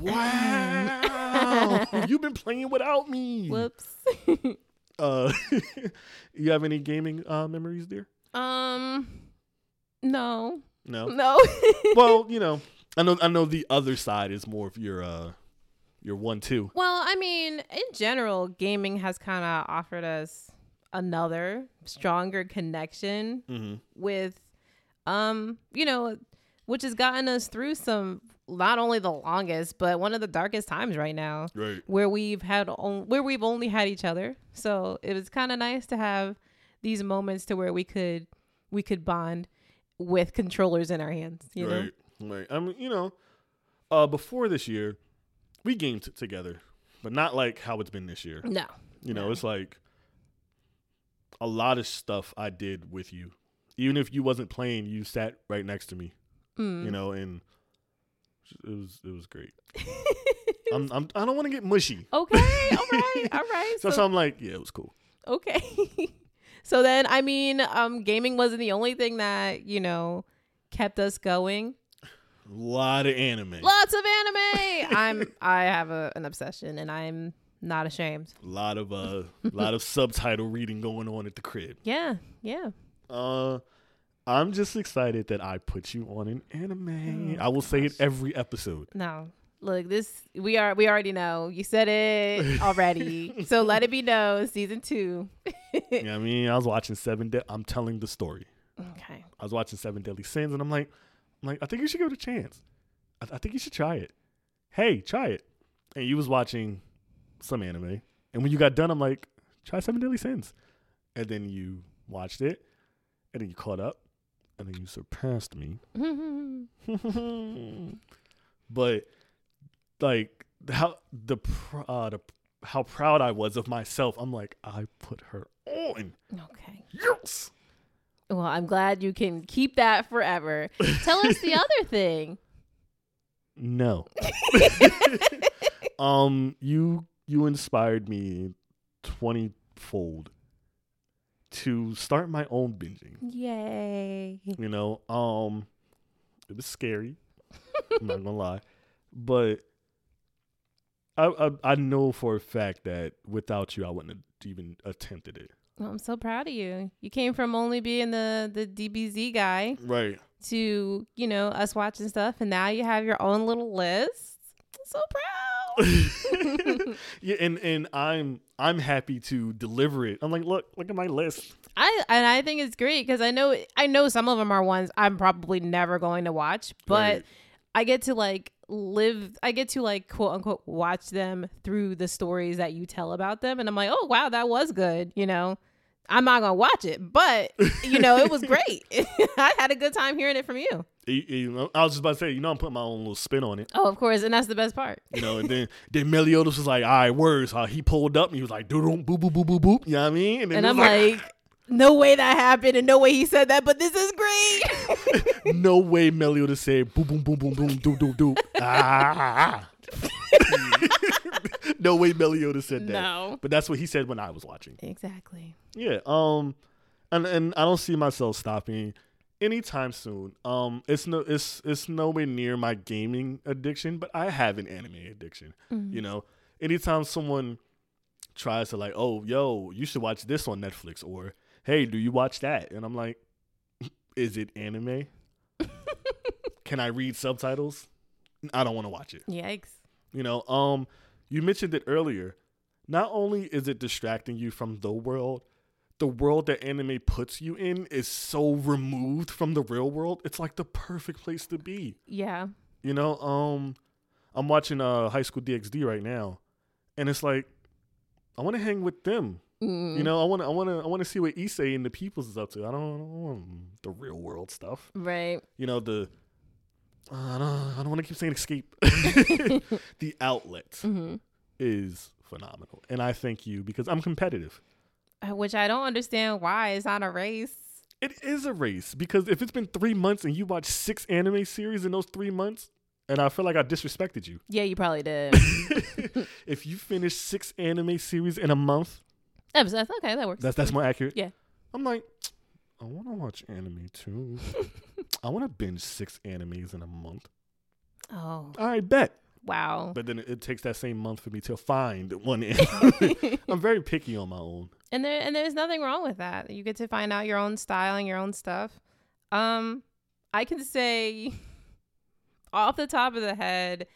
Wow. You've been playing without me. Whoops. uh, you have any gaming uh, memories, dear? Um, no. No. No. Well, you know, I know, I know the other side is more of your, uh, your one, two. Well, I mean, in general, gaming has kind of offered us another stronger connection mm-hmm. with, Um, you know, which has gotten us through some, not only the longest, but one of the darkest times right now, right? Where we've had, on, where we've only had each other. So it was kind of nice to have these moments to where we could, we could bond with controllers in our hands. You right, know? right. I mean, you know, uh, before this year, we gamed t- together, but not like how it's been this year. No, you know, no. It's like a lot of stuff I did with you. Even if you wasn't playing, you sat right next to me, mm. you know, and it was it was great. I'm, I'm I don't want to get mushy. Okay, all right, all right. so, so, so I'm like, yeah, it was cool. Okay, so then I mean, um, gaming wasn't the only thing that you know kept us going. A lot of anime. Lots of anime. I'm I have a, an obsession, and I'm Not ashamed. A lot of uh, lot of subtitle reading going on at the crib. Yeah, yeah. Uh, I'm just excited that I put you on an anime. Oh, I will gosh. say it every episode. No, look, this we are we already know. You said it already. So let it be known, season two. You know what I mean, I was watching Seven. De- I'm telling the story. Okay. I was watching Seven Deadly Sins, and I'm like, I'm like, I think you should give it a chance. I, th- I think you should try it. Hey, try it. And you was watching some anime, and when you got done, I'm like, try Seven Deadly Sins. And then you watched it, and then you caught up, and then you surpassed me. But like how the, pr- uh, the how proud I was of myself. I'm like, I put her on. Okay. Yes. Well, I'm glad you can keep that forever. Tell us the other thing. No. um, you you inspired me twenty-fold to start my own binging. Yay. You know, um, it was scary. I'm not gonna lie. But I, I I know for a fact that without you I wouldn't have even attempted it. Well, I'm so proud of you. You came from only being the, the D B Z guy. Right. To, you know, us watching stuff. And now you have your own little list. I'm so proud. Yeah, and, and I'm I'm happy to deliver it. I'm like, look, look at my list. I and I think it's great because I know I know some of them are ones I'm probably never going to watch. But right. I get to like live. I get to like, quote unquote, watch them through the stories that you tell about them. And I'm like, oh, wow, that was good. You know, I'm not going to watch it, but, you know, it was great. I had a good time hearing it from you. You, you know, I was just about to say, you know, I'm putting my own little spin on it. Oh, of course. And that's the best part. You know, and then, then Meliodas was like, all right, words. Uh, he pulled up and he was like, doo-doo, boop, boop, boop, boop, boop. You know what I mean? And, and I'm like, like, no way that happened and no way he said that, but this is great. No way Meliodas said, boom, boom, boom, boom, boom, doo, doo, doo. Ah, ah, ah. No way Meliodas said that. No. But that's what he said when I was watching. Exactly. Yeah. Um, and, and I don't see myself stopping anytime soon. Um, it's no, it's it's nowhere near my gaming addiction, but I have an anime addiction. Mm-hmm. You know, anytime someone tries to like, oh, yo, you should watch this on Netflix, or hey, do you watch that? And I'm like, is it anime? Can I read subtitles? I don't want to watch it. Yikes. You know, um, you mentioned it earlier. Not only is it distracting you from the world, the world that anime puts you in is so removed from the real world. It's like the perfect place to be. Yeah. You know, um, I'm watching uh, High School D X D right now, and it's like, I want to hang with them. Mm. You know, I want to, I want to, I want to see what Issei and the Peoples is up to. I don't, I don't want the real world stuff. Right. You know, the uh, I don't, I don't want to keep saying escape. The outlet mm-hmm. is phenomenal, and I thank you because I'm competitive. Which I don't understand why it's not a race. It is a race because if it's been three months and you watch six anime series in those three months, and I feel like I disrespected you. Yeah, you probably did. If you finish six anime series in a month. Oh, that's okay, that works. That's that's more accurate. Yeah. I'm like, I want to watch anime too. I want to binge six animes in a month. Oh. I bet. Wow. But then it, it takes that same month for me to find one anime. I'm very picky on my own. And there and there's nothing wrong with that. You get to find out your own style and your own stuff. Um, I can say off the top of the head,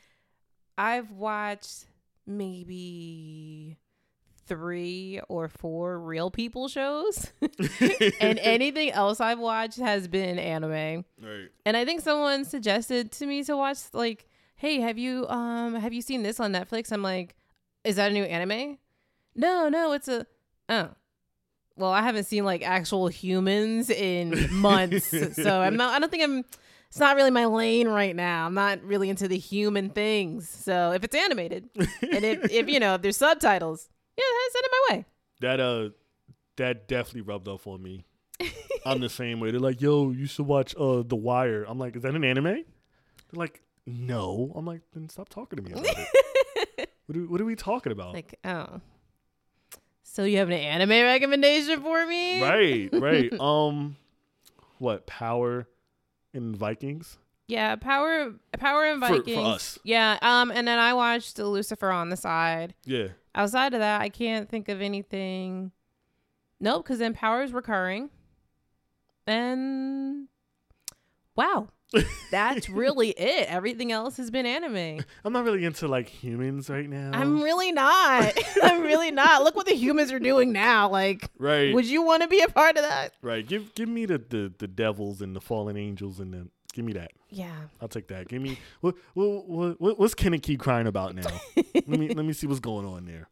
I've watched maybe three or four real people shows and anything else I've watched has been anime. Right. And I think someone suggested to me to watch like, hey, have you um have you seen this on Netflix? I'm like, is that a new anime? No, no, it's a oh. Well, I haven't seen like actual humans in months. So I'm not I don't think I'm it's not really my lane right now. I'm not really into the human things. So if it's animated and if, if you know, if there's subtitles, yeah, send it my way. That uh, that definitely rubbed off on me. I'm the same way. They're like, yo, you should watch uh, The Wire. I'm like, is that an anime? They're like, no. I'm like, then stop talking to me about it. What are, what are we talking about? Like, oh. So you have an anime recommendation for me? Right, right. um, what, Power and Vikings? Yeah, Power Power and Vikings. For, for us. Yeah, um, and then I watched Lucifer on the side. Yeah. Outside of that, I can't think of anything. Nope, because then Power is recurring. And wow, that's really it. Everything else has been anime. I'm not really into like humans right now. I'm really not. I'm really not. Look what the humans are doing now. Like, right. Would you want to be a part of that? Right. Give give me the, the, the devils and the fallen angels and the. Give me that. Yeah. I'll take that. Give me what, what, what, what's Kenny keep crying about now? let me let me see what's going on there.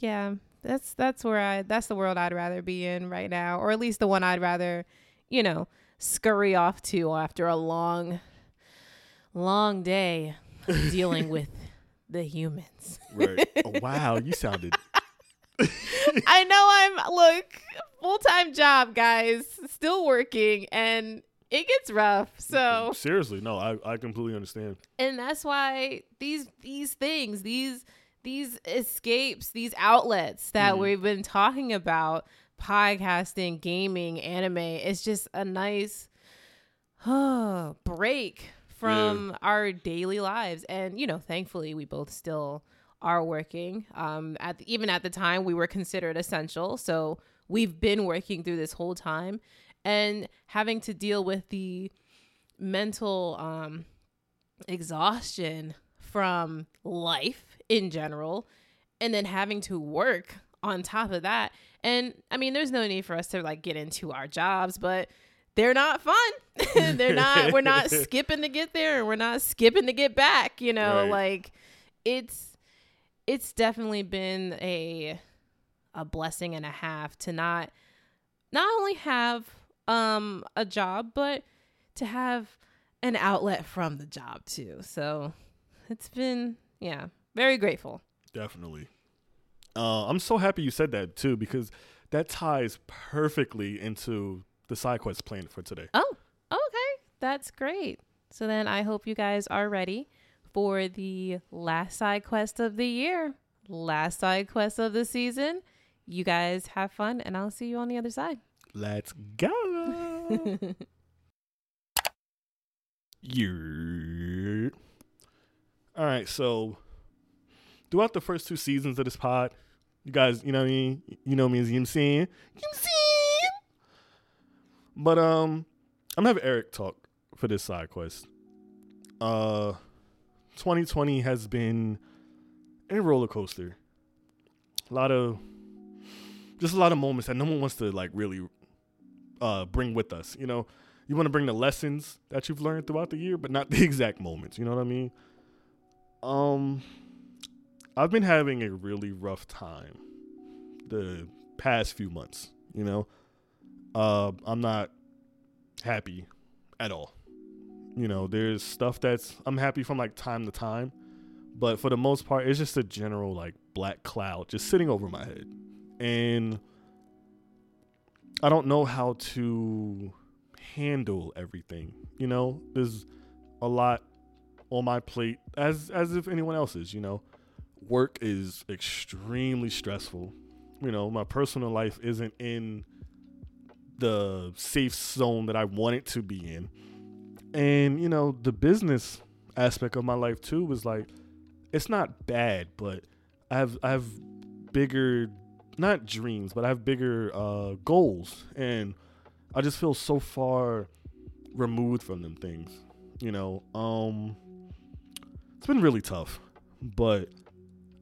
Yeah. That's that's where I that's the world I'd rather be in right now, or at least the one I'd rather, you know, scurry off to after a long long day dealing with the humans. Right. Oh, wow, you sounded I know I'm look, full-time job, guys, still working, and it gets rough. So seriously, no, I, I completely understand. And that's why these these things, these these escapes, these outlets that mm-hmm. we've been talking about, podcasting, gaming, anime, it's just a nice uh, break from yeah. our daily lives. And, you know, thankfully we both still are working. Um, at the, even at the time we were considered essential. So we've been working through this whole time. And having to deal with the mental um, exhaustion from life in general, and then having to work on top of that. And I mean, there's no need for us to like get into our jobs, but they're not fun. they're not, we're not skipping to get there and we're not skipping to get back, you know, right. like it's, it's definitely been a, a blessing and a half to not, not only have, um a job, but to have an outlet from the job too. So it's been yeah very grateful. Definitely. uh I'm so happy you said that too, because that ties perfectly into the side quest plan for today. Oh, okay, that's great. So then I hope you guys are ready for the last side quest of the year, last side quest of the season. You guys have fun, and I'll see you on the other side. Let's go. Yeah. All right. So throughout the first two seasons of this pod, you guys, you know what I mean? You know me as Yim Sin. Yim Sin. But um, I'm going to have Eric talk for this side quest. Uh, twenty twenty has been a roller coaster. A lot of, just a lot of moments that no one wants to like really uh bring with us. You know, you want to bring the lessons that you've learned throughout the year, but not the exact moments. You know what I mean? um I've been having a really rough time the past few months. You know, uh I'm not happy at all. You know, there's stuff that's I'm happy from like time to time, but for the most part it's just a general like black cloud just sitting over my head, and I don't know how to handle everything. You know, there's a lot on my plate, as as if anyone else's. You know, work is extremely stressful. You know, my personal life isn't in the safe zone that I want it to be in. And, you know, the business aspect of my life too was like, it's not bad, but I have I have bigger not dreams, but I have bigger uh, goals, and I just feel so far removed from them things. You know, um, it's been really tough, but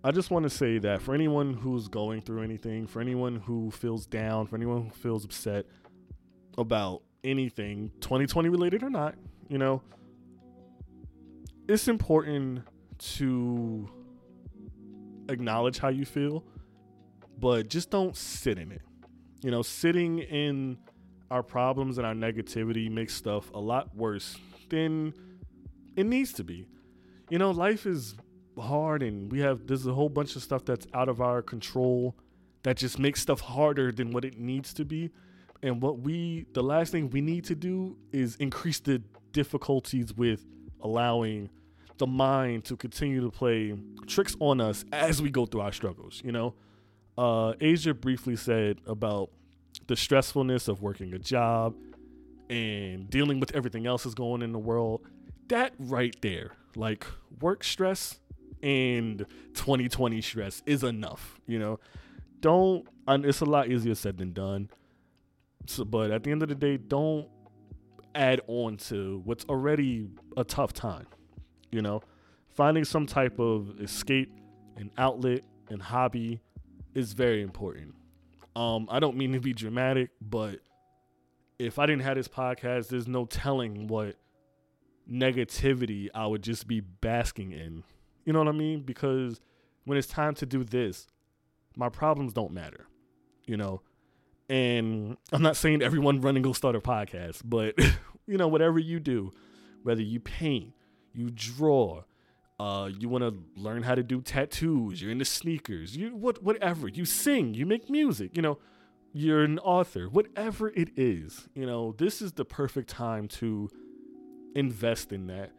I just want to say that for anyone who's going through anything, for anyone who feels down, for anyone who feels upset about anything, twenty twenty related or not, you know, it's important to acknowledge how you feel, but just don't sit in it. You know, sitting in our problems and our negativity makes stuff a lot worse than it needs to be. You know, life is hard, and we have, there's a whole bunch of stuff that's out of our control that just makes stuff harder than what it needs to be. And what we, the last thing we need to do is increase the difficulties with allowing the mind to continue to play tricks on us as we go through our struggles, you know? Uh, Asia briefly said about the stressfulness of working a job and dealing with everything else that's going on in the world. That right there, like work stress and twenty twenty stress is enough, you know. Don't, and it's a lot easier said than done. So, but at the end of the day, don't add on to what's already a tough time, you know. Finding some type of escape and outlet and hobby is very important. Um, I don't mean to be dramatic, but if I didn't have this podcast, there's no telling what negativity I would just be basking in. You know what I mean? Because when it's time to do this, my problems don't matter, you know. And I'm not saying everyone run and go start a podcast, but, you know, whatever you do, whether you paint, you draw, uh, you want to learn how to do tattoos, you're into sneakers, you what, whatever, you sing, you make music, you know, you're an author, whatever it is, you know, this is the perfect time to invest in that.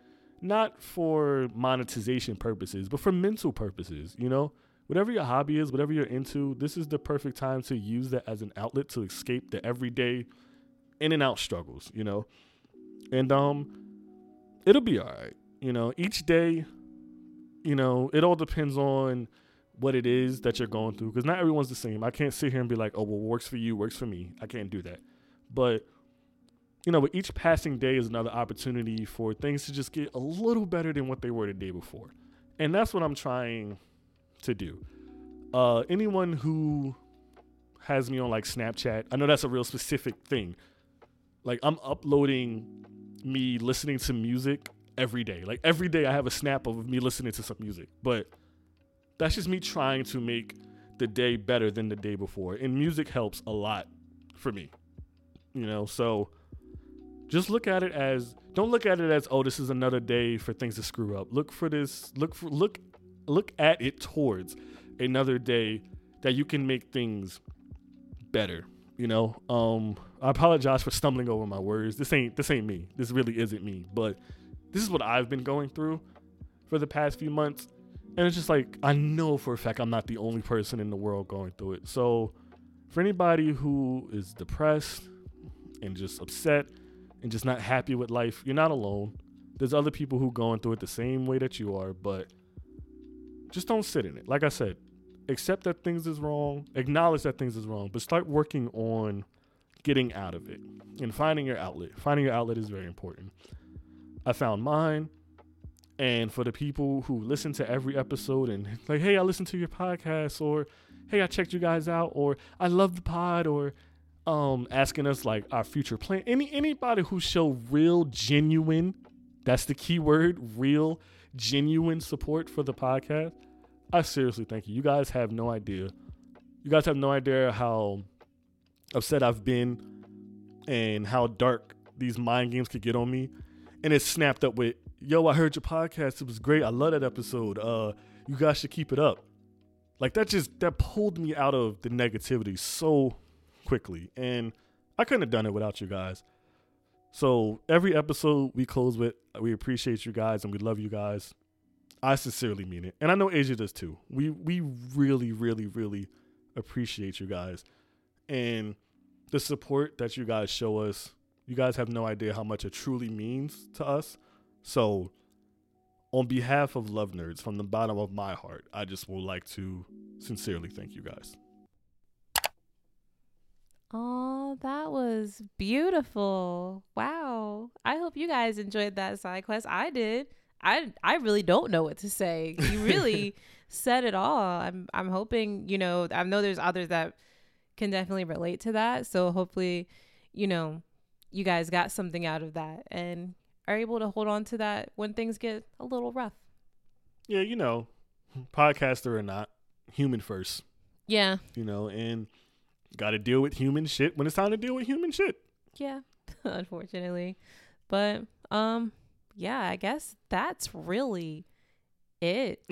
Not for monetization purposes, but for mental purposes, you know. Whatever your hobby is, whatever you're into, this is the perfect time to use that as an outlet to escape the everyday in and out struggles, you know. And um, it'll be all right. You know, each day, you know, it all depends on what it is that you're going through, because not everyone's the same. I can't sit here and be like, oh, well, what works for you, works for me. I can't do that. But, you know, with each passing day is another opportunity for things to just get a little better than what they were the day before. And that's what I'm trying to do. Uh, anyone who has me on like Snapchat, I know that's a real specific thing. Like, I'm uploading me listening to music every day. Like, every day I have a snap of me listening to some music, but that's just me trying to make the day better than the day before. And music helps a lot for me, you know? So just look at it as, don't look at it as, oh, this is another day for things to screw up. Look for this, look for, look Look at it towards another day that you can make things better, you know. Um, I apologize for stumbling over my words. This ain't this ain't me. This really isn't me. But this is what I've been going through for the past few months, and it's just like, I know for a fact I'm not the only person in the world going through it. So for anybody who is depressed and just upset and just not happy with life, you're not alone. There's other people who are going through it the same way that you are, but just don't sit in it. Like I said, accept that things is wrong, acknowledge that things is wrong, but start working on getting out of it and finding your outlet. Finding your outlet is very important. I found mine. And for the people who listen to every episode and like, hey, I listened to your podcast, or hey, I checked you guys out, or I love the pod, or um, asking us like our future plan. Any anybody who show real, genuine, that's the key word, real, genuine support for the podcast, I seriously thank you. You guys have no idea. You guys have no idea how upset I've been and how dark these mind games could get on me. And it snapped up with, yo, I heard your podcast. It was great. I love that episode. Uh, you guys should keep it up. Like, that just, that pulled me out of the negativity so quickly. And I couldn't have done it without you guys. So every episode we close with, we appreciate you guys and we love you guys. I sincerely mean it. And I know Asia does too. We we really, really, really appreciate you guys. And the support that you guys show us, you guys have no idea how much it truly means to us. So on behalf of Love Nerds, from the bottom of my heart, I just would like to sincerely thank you guys. Oh, that was beautiful. Wow. I hope you guys enjoyed that side quest. I did. I I really don't know what to say. You really said it all. I'm I'm hoping, you know, I know there's others that can definitely relate to that. So hopefully, you know, you guys got something out of that and are able to hold on to that when things get a little rough. Yeah, you know, podcaster or not, human first. Yeah. You know, and got to deal with human shit when it's time to deal with human shit. Yeah, unfortunately. But, um, yeah, I guess that's really it.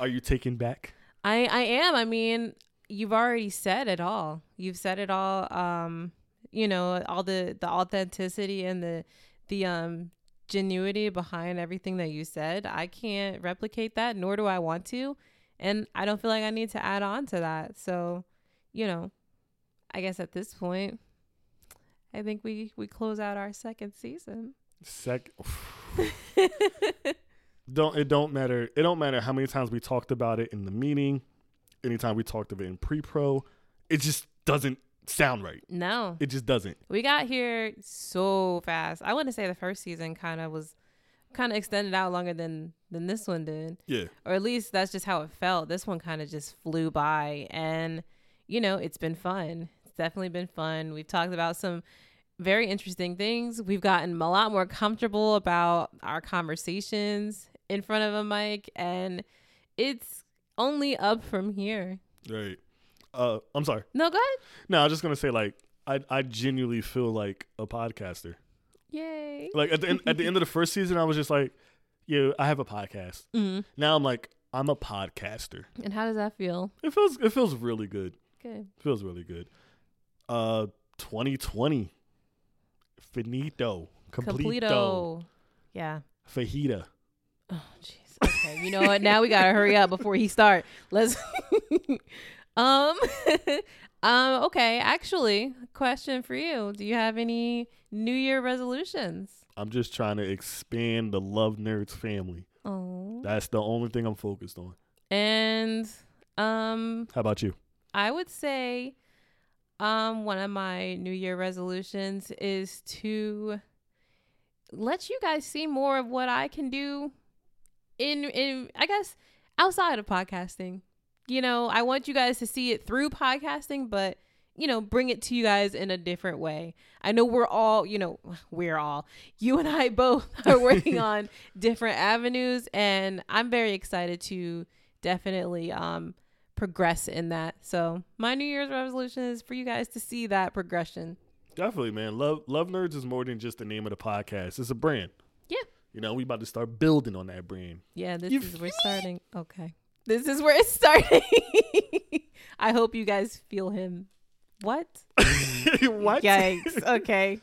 Are you taken back? I, I am. I mean, you've already said it all. You've said it all. Um, you know, all the, the authenticity and the, the, um, genuity behind everything that you said. I can't replicate that, nor do I want to. And I don't feel like I need to add on to that. So, you know, I guess at this point, I think we, we close out our second season. Sec- Don't it don't matter. It don't matter how many times we talked about it in the meeting, anytime we talked of it in pre-pro, it just doesn't sound right. No. It just doesn't. We got here so fast. I wouldn't say the first season kind of was kind of extended out longer than than this one did. Yeah. Or at least that's just how it felt. This one kind of just flew by, and you know, it's been fun. It's definitely been fun. We've talked about some very interesting things. We've gotten a lot more comfortable about our conversations in front of a mic, and it's only up from here. Right. Uh, I'm sorry. No, go ahead. No, I was just going to say, like, I I genuinely feel like a podcaster. Yay. Like, at the end, at the end of the first season, I was just like, yeah, I have a podcast. Mm-hmm. Now I'm like, I'm a podcaster. And how does that feel? It feels it feels really good. Good. It feels really good. Uh, twenty twenty. Finito. Completo. Completo. Yeah. Fajita. Oh, jeez. Okay, you know what? Now we gotta hurry up before he start. Let's. um. um. Okay. Actually, question for you: do you have any New Year resolutions? I'm just trying to expand the Love Nerds family. Oh. That's the only thing I'm focused on. And um. How about you? I would say, um, one of my New Year resolutions is to let you guys see more of what I can do. In, in, I guess, outside of podcasting, you know, I want you guys to see it through podcasting, but, you know, bring it to you guys in a different way. I know we're all, you know, we're all, you and I both are working on different avenues, and I'm very excited to definitely um, progress in that. So my New Year's resolution is for you guys to see that progression. Definitely, man. Love, Love Nerds is more than just the name of the podcast. It's a brand. Yeah. You know, we about to start building on that brand. Yeah, this you is where it's starting. Okay. This is where it's starting. I hope you guys feel him. What? What? Yikes. Okay.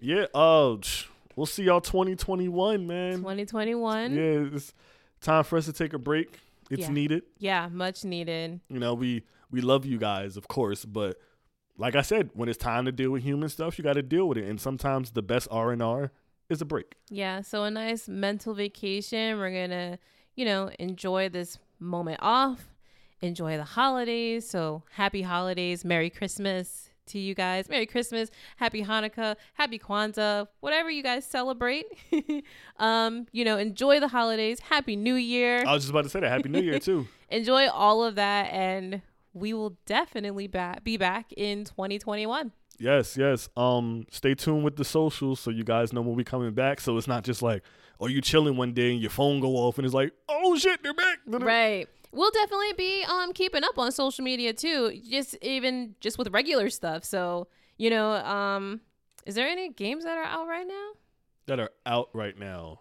Yeah. Oh, we'll see y'all twenty twenty-one, man. twenty twenty-one. Yeah, it's time for us to take a break. It's yeah. needed. Yeah, much needed. You know, we, we love you guys, of course, but like I said, when it's time to deal with human stuff, you got to deal with it. And sometimes the best R and R is a break. Yeah, so a nice mental vacation. We're gonna, you know, enjoy this moment off, enjoy the holidays. So happy holidays, Merry Christmas to you guys, Merry Christmas, Happy Hanukkah, Happy Kwanzaa, whatever you guys celebrate. um, you know, enjoy the holidays, Happy New Year. I was just about to say that, Happy New Year too. Enjoy all of that, and we will definitely ba- be back in twenty twenty-one. Yes, yes. Um, stay tuned with the socials so you guys know when we're coming back. So it's not just like, oh, you chilling one day and your phone go off and it's like, oh shit, they're back. Right. We'll definitely be um keeping up on social media too, just even just with regular stuff. So, you know, um, is there any games that are out right now? That are out right now.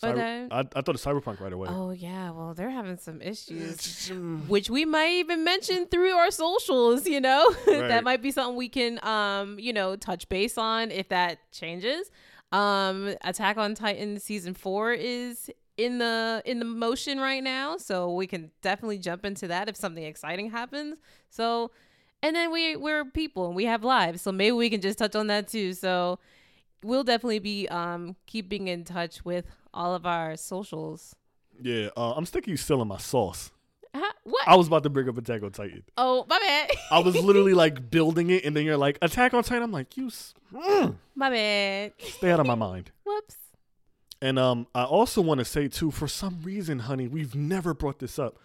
Cyber- okay. I, I thought of Cyberpunk right away. Oh, yeah. Well, they're having some issues, which we might even mention through our socials, you know. Right. That might be something we can, um, you know, touch base on if that changes. Um, Attack on Titan Season four is in the in the motion right now, so we can definitely jump into that if something exciting happens. So, and then we, we're people and we have lives, so maybe we can just touch on that too. So we'll definitely be um, keeping in touch with all of our socials. Yeah, uh, I'm sticking you still in my sauce. Huh? What? I was about to bring up Attack on Titan. Oh, my bad. I was literally like building it, and then you're like, Attack on Titan. I'm like, you. Mm. My bad. Stay out of my mind. Whoops. And um, I also want to say too, for some reason, honey, we've never brought this up.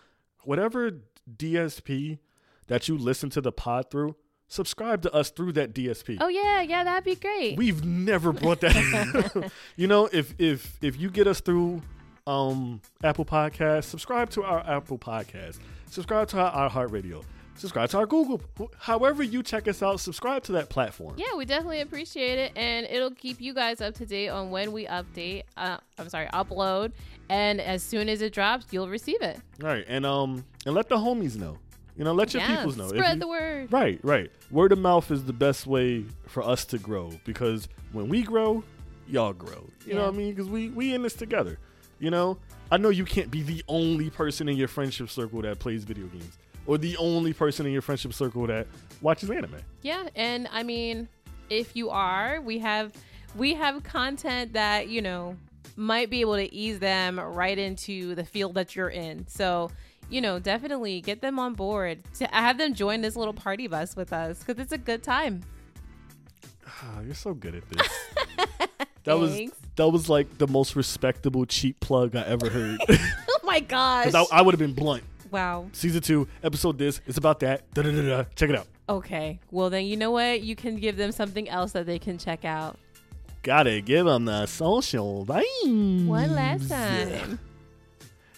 Whatever D S P that you listen to the pod through, subscribe to us through that D S P. Oh yeah, yeah, that'd be great. We've never brought that. You know, if if if you get us through um, Apple Podcasts, subscribe to our Apple Podcasts. Subscribe to our iHeartRadio. Subscribe to our Google. However you check us out, subscribe to that platform. Yeah, we definitely appreciate it, and it'll keep you guys up to date on when we update. Uh, I'm sorry, upload, and as soon as it drops, you'll receive it. All right, and um, and let the homies know. You know, let your yeah, peoples know. Spread you, the word. Right, right. Word of mouth is the best way for us to grow, because when we grow, y'all grow. You yeah. know what I mean? Because we, we in this together. You know, I know you can't be the only person in your friendship circle that plays video games, or the only person in your friendship circle that watches anime. Yeah, and I mean, if you are, we have we have content that, you know, might be able to ease them right into the field that you're in. So, you know, definitely get them on board to have them join this little party bus with us, because it's a good time. Oh, you're so good at this. That was that was like the most respectable cheap plug I ever heard. Oh my gosh. Because I, I would have been blunt. Wow. Season two, episode this. It's about that. Da da da da. Check it out. Okay. Well, then you know what? You can give them something else that they can check out. Gotta give them the social vibes. One last time. Yeah.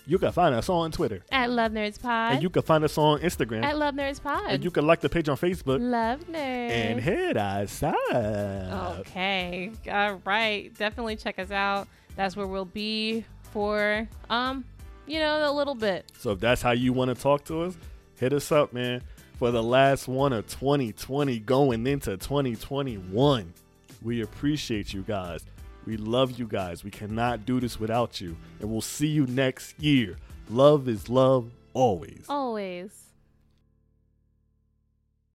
You can find us on Twitter at Love Nerds Pod. And you can find us on Instagram at Love Nerds Pod. And you can like the page on Facebook, Love Nerds. And hit us up. Okay. All right. Definitely check us out. That's where we'll be for, um, you know, a little bit. So if that's how you want to talk to us, hit us up, man, for the last one of twenty twenty going into twenty twenty-one. We appreciate you guys. We love you guys. We cannot do this without you. And we'll see you next year. Love is love always. Always.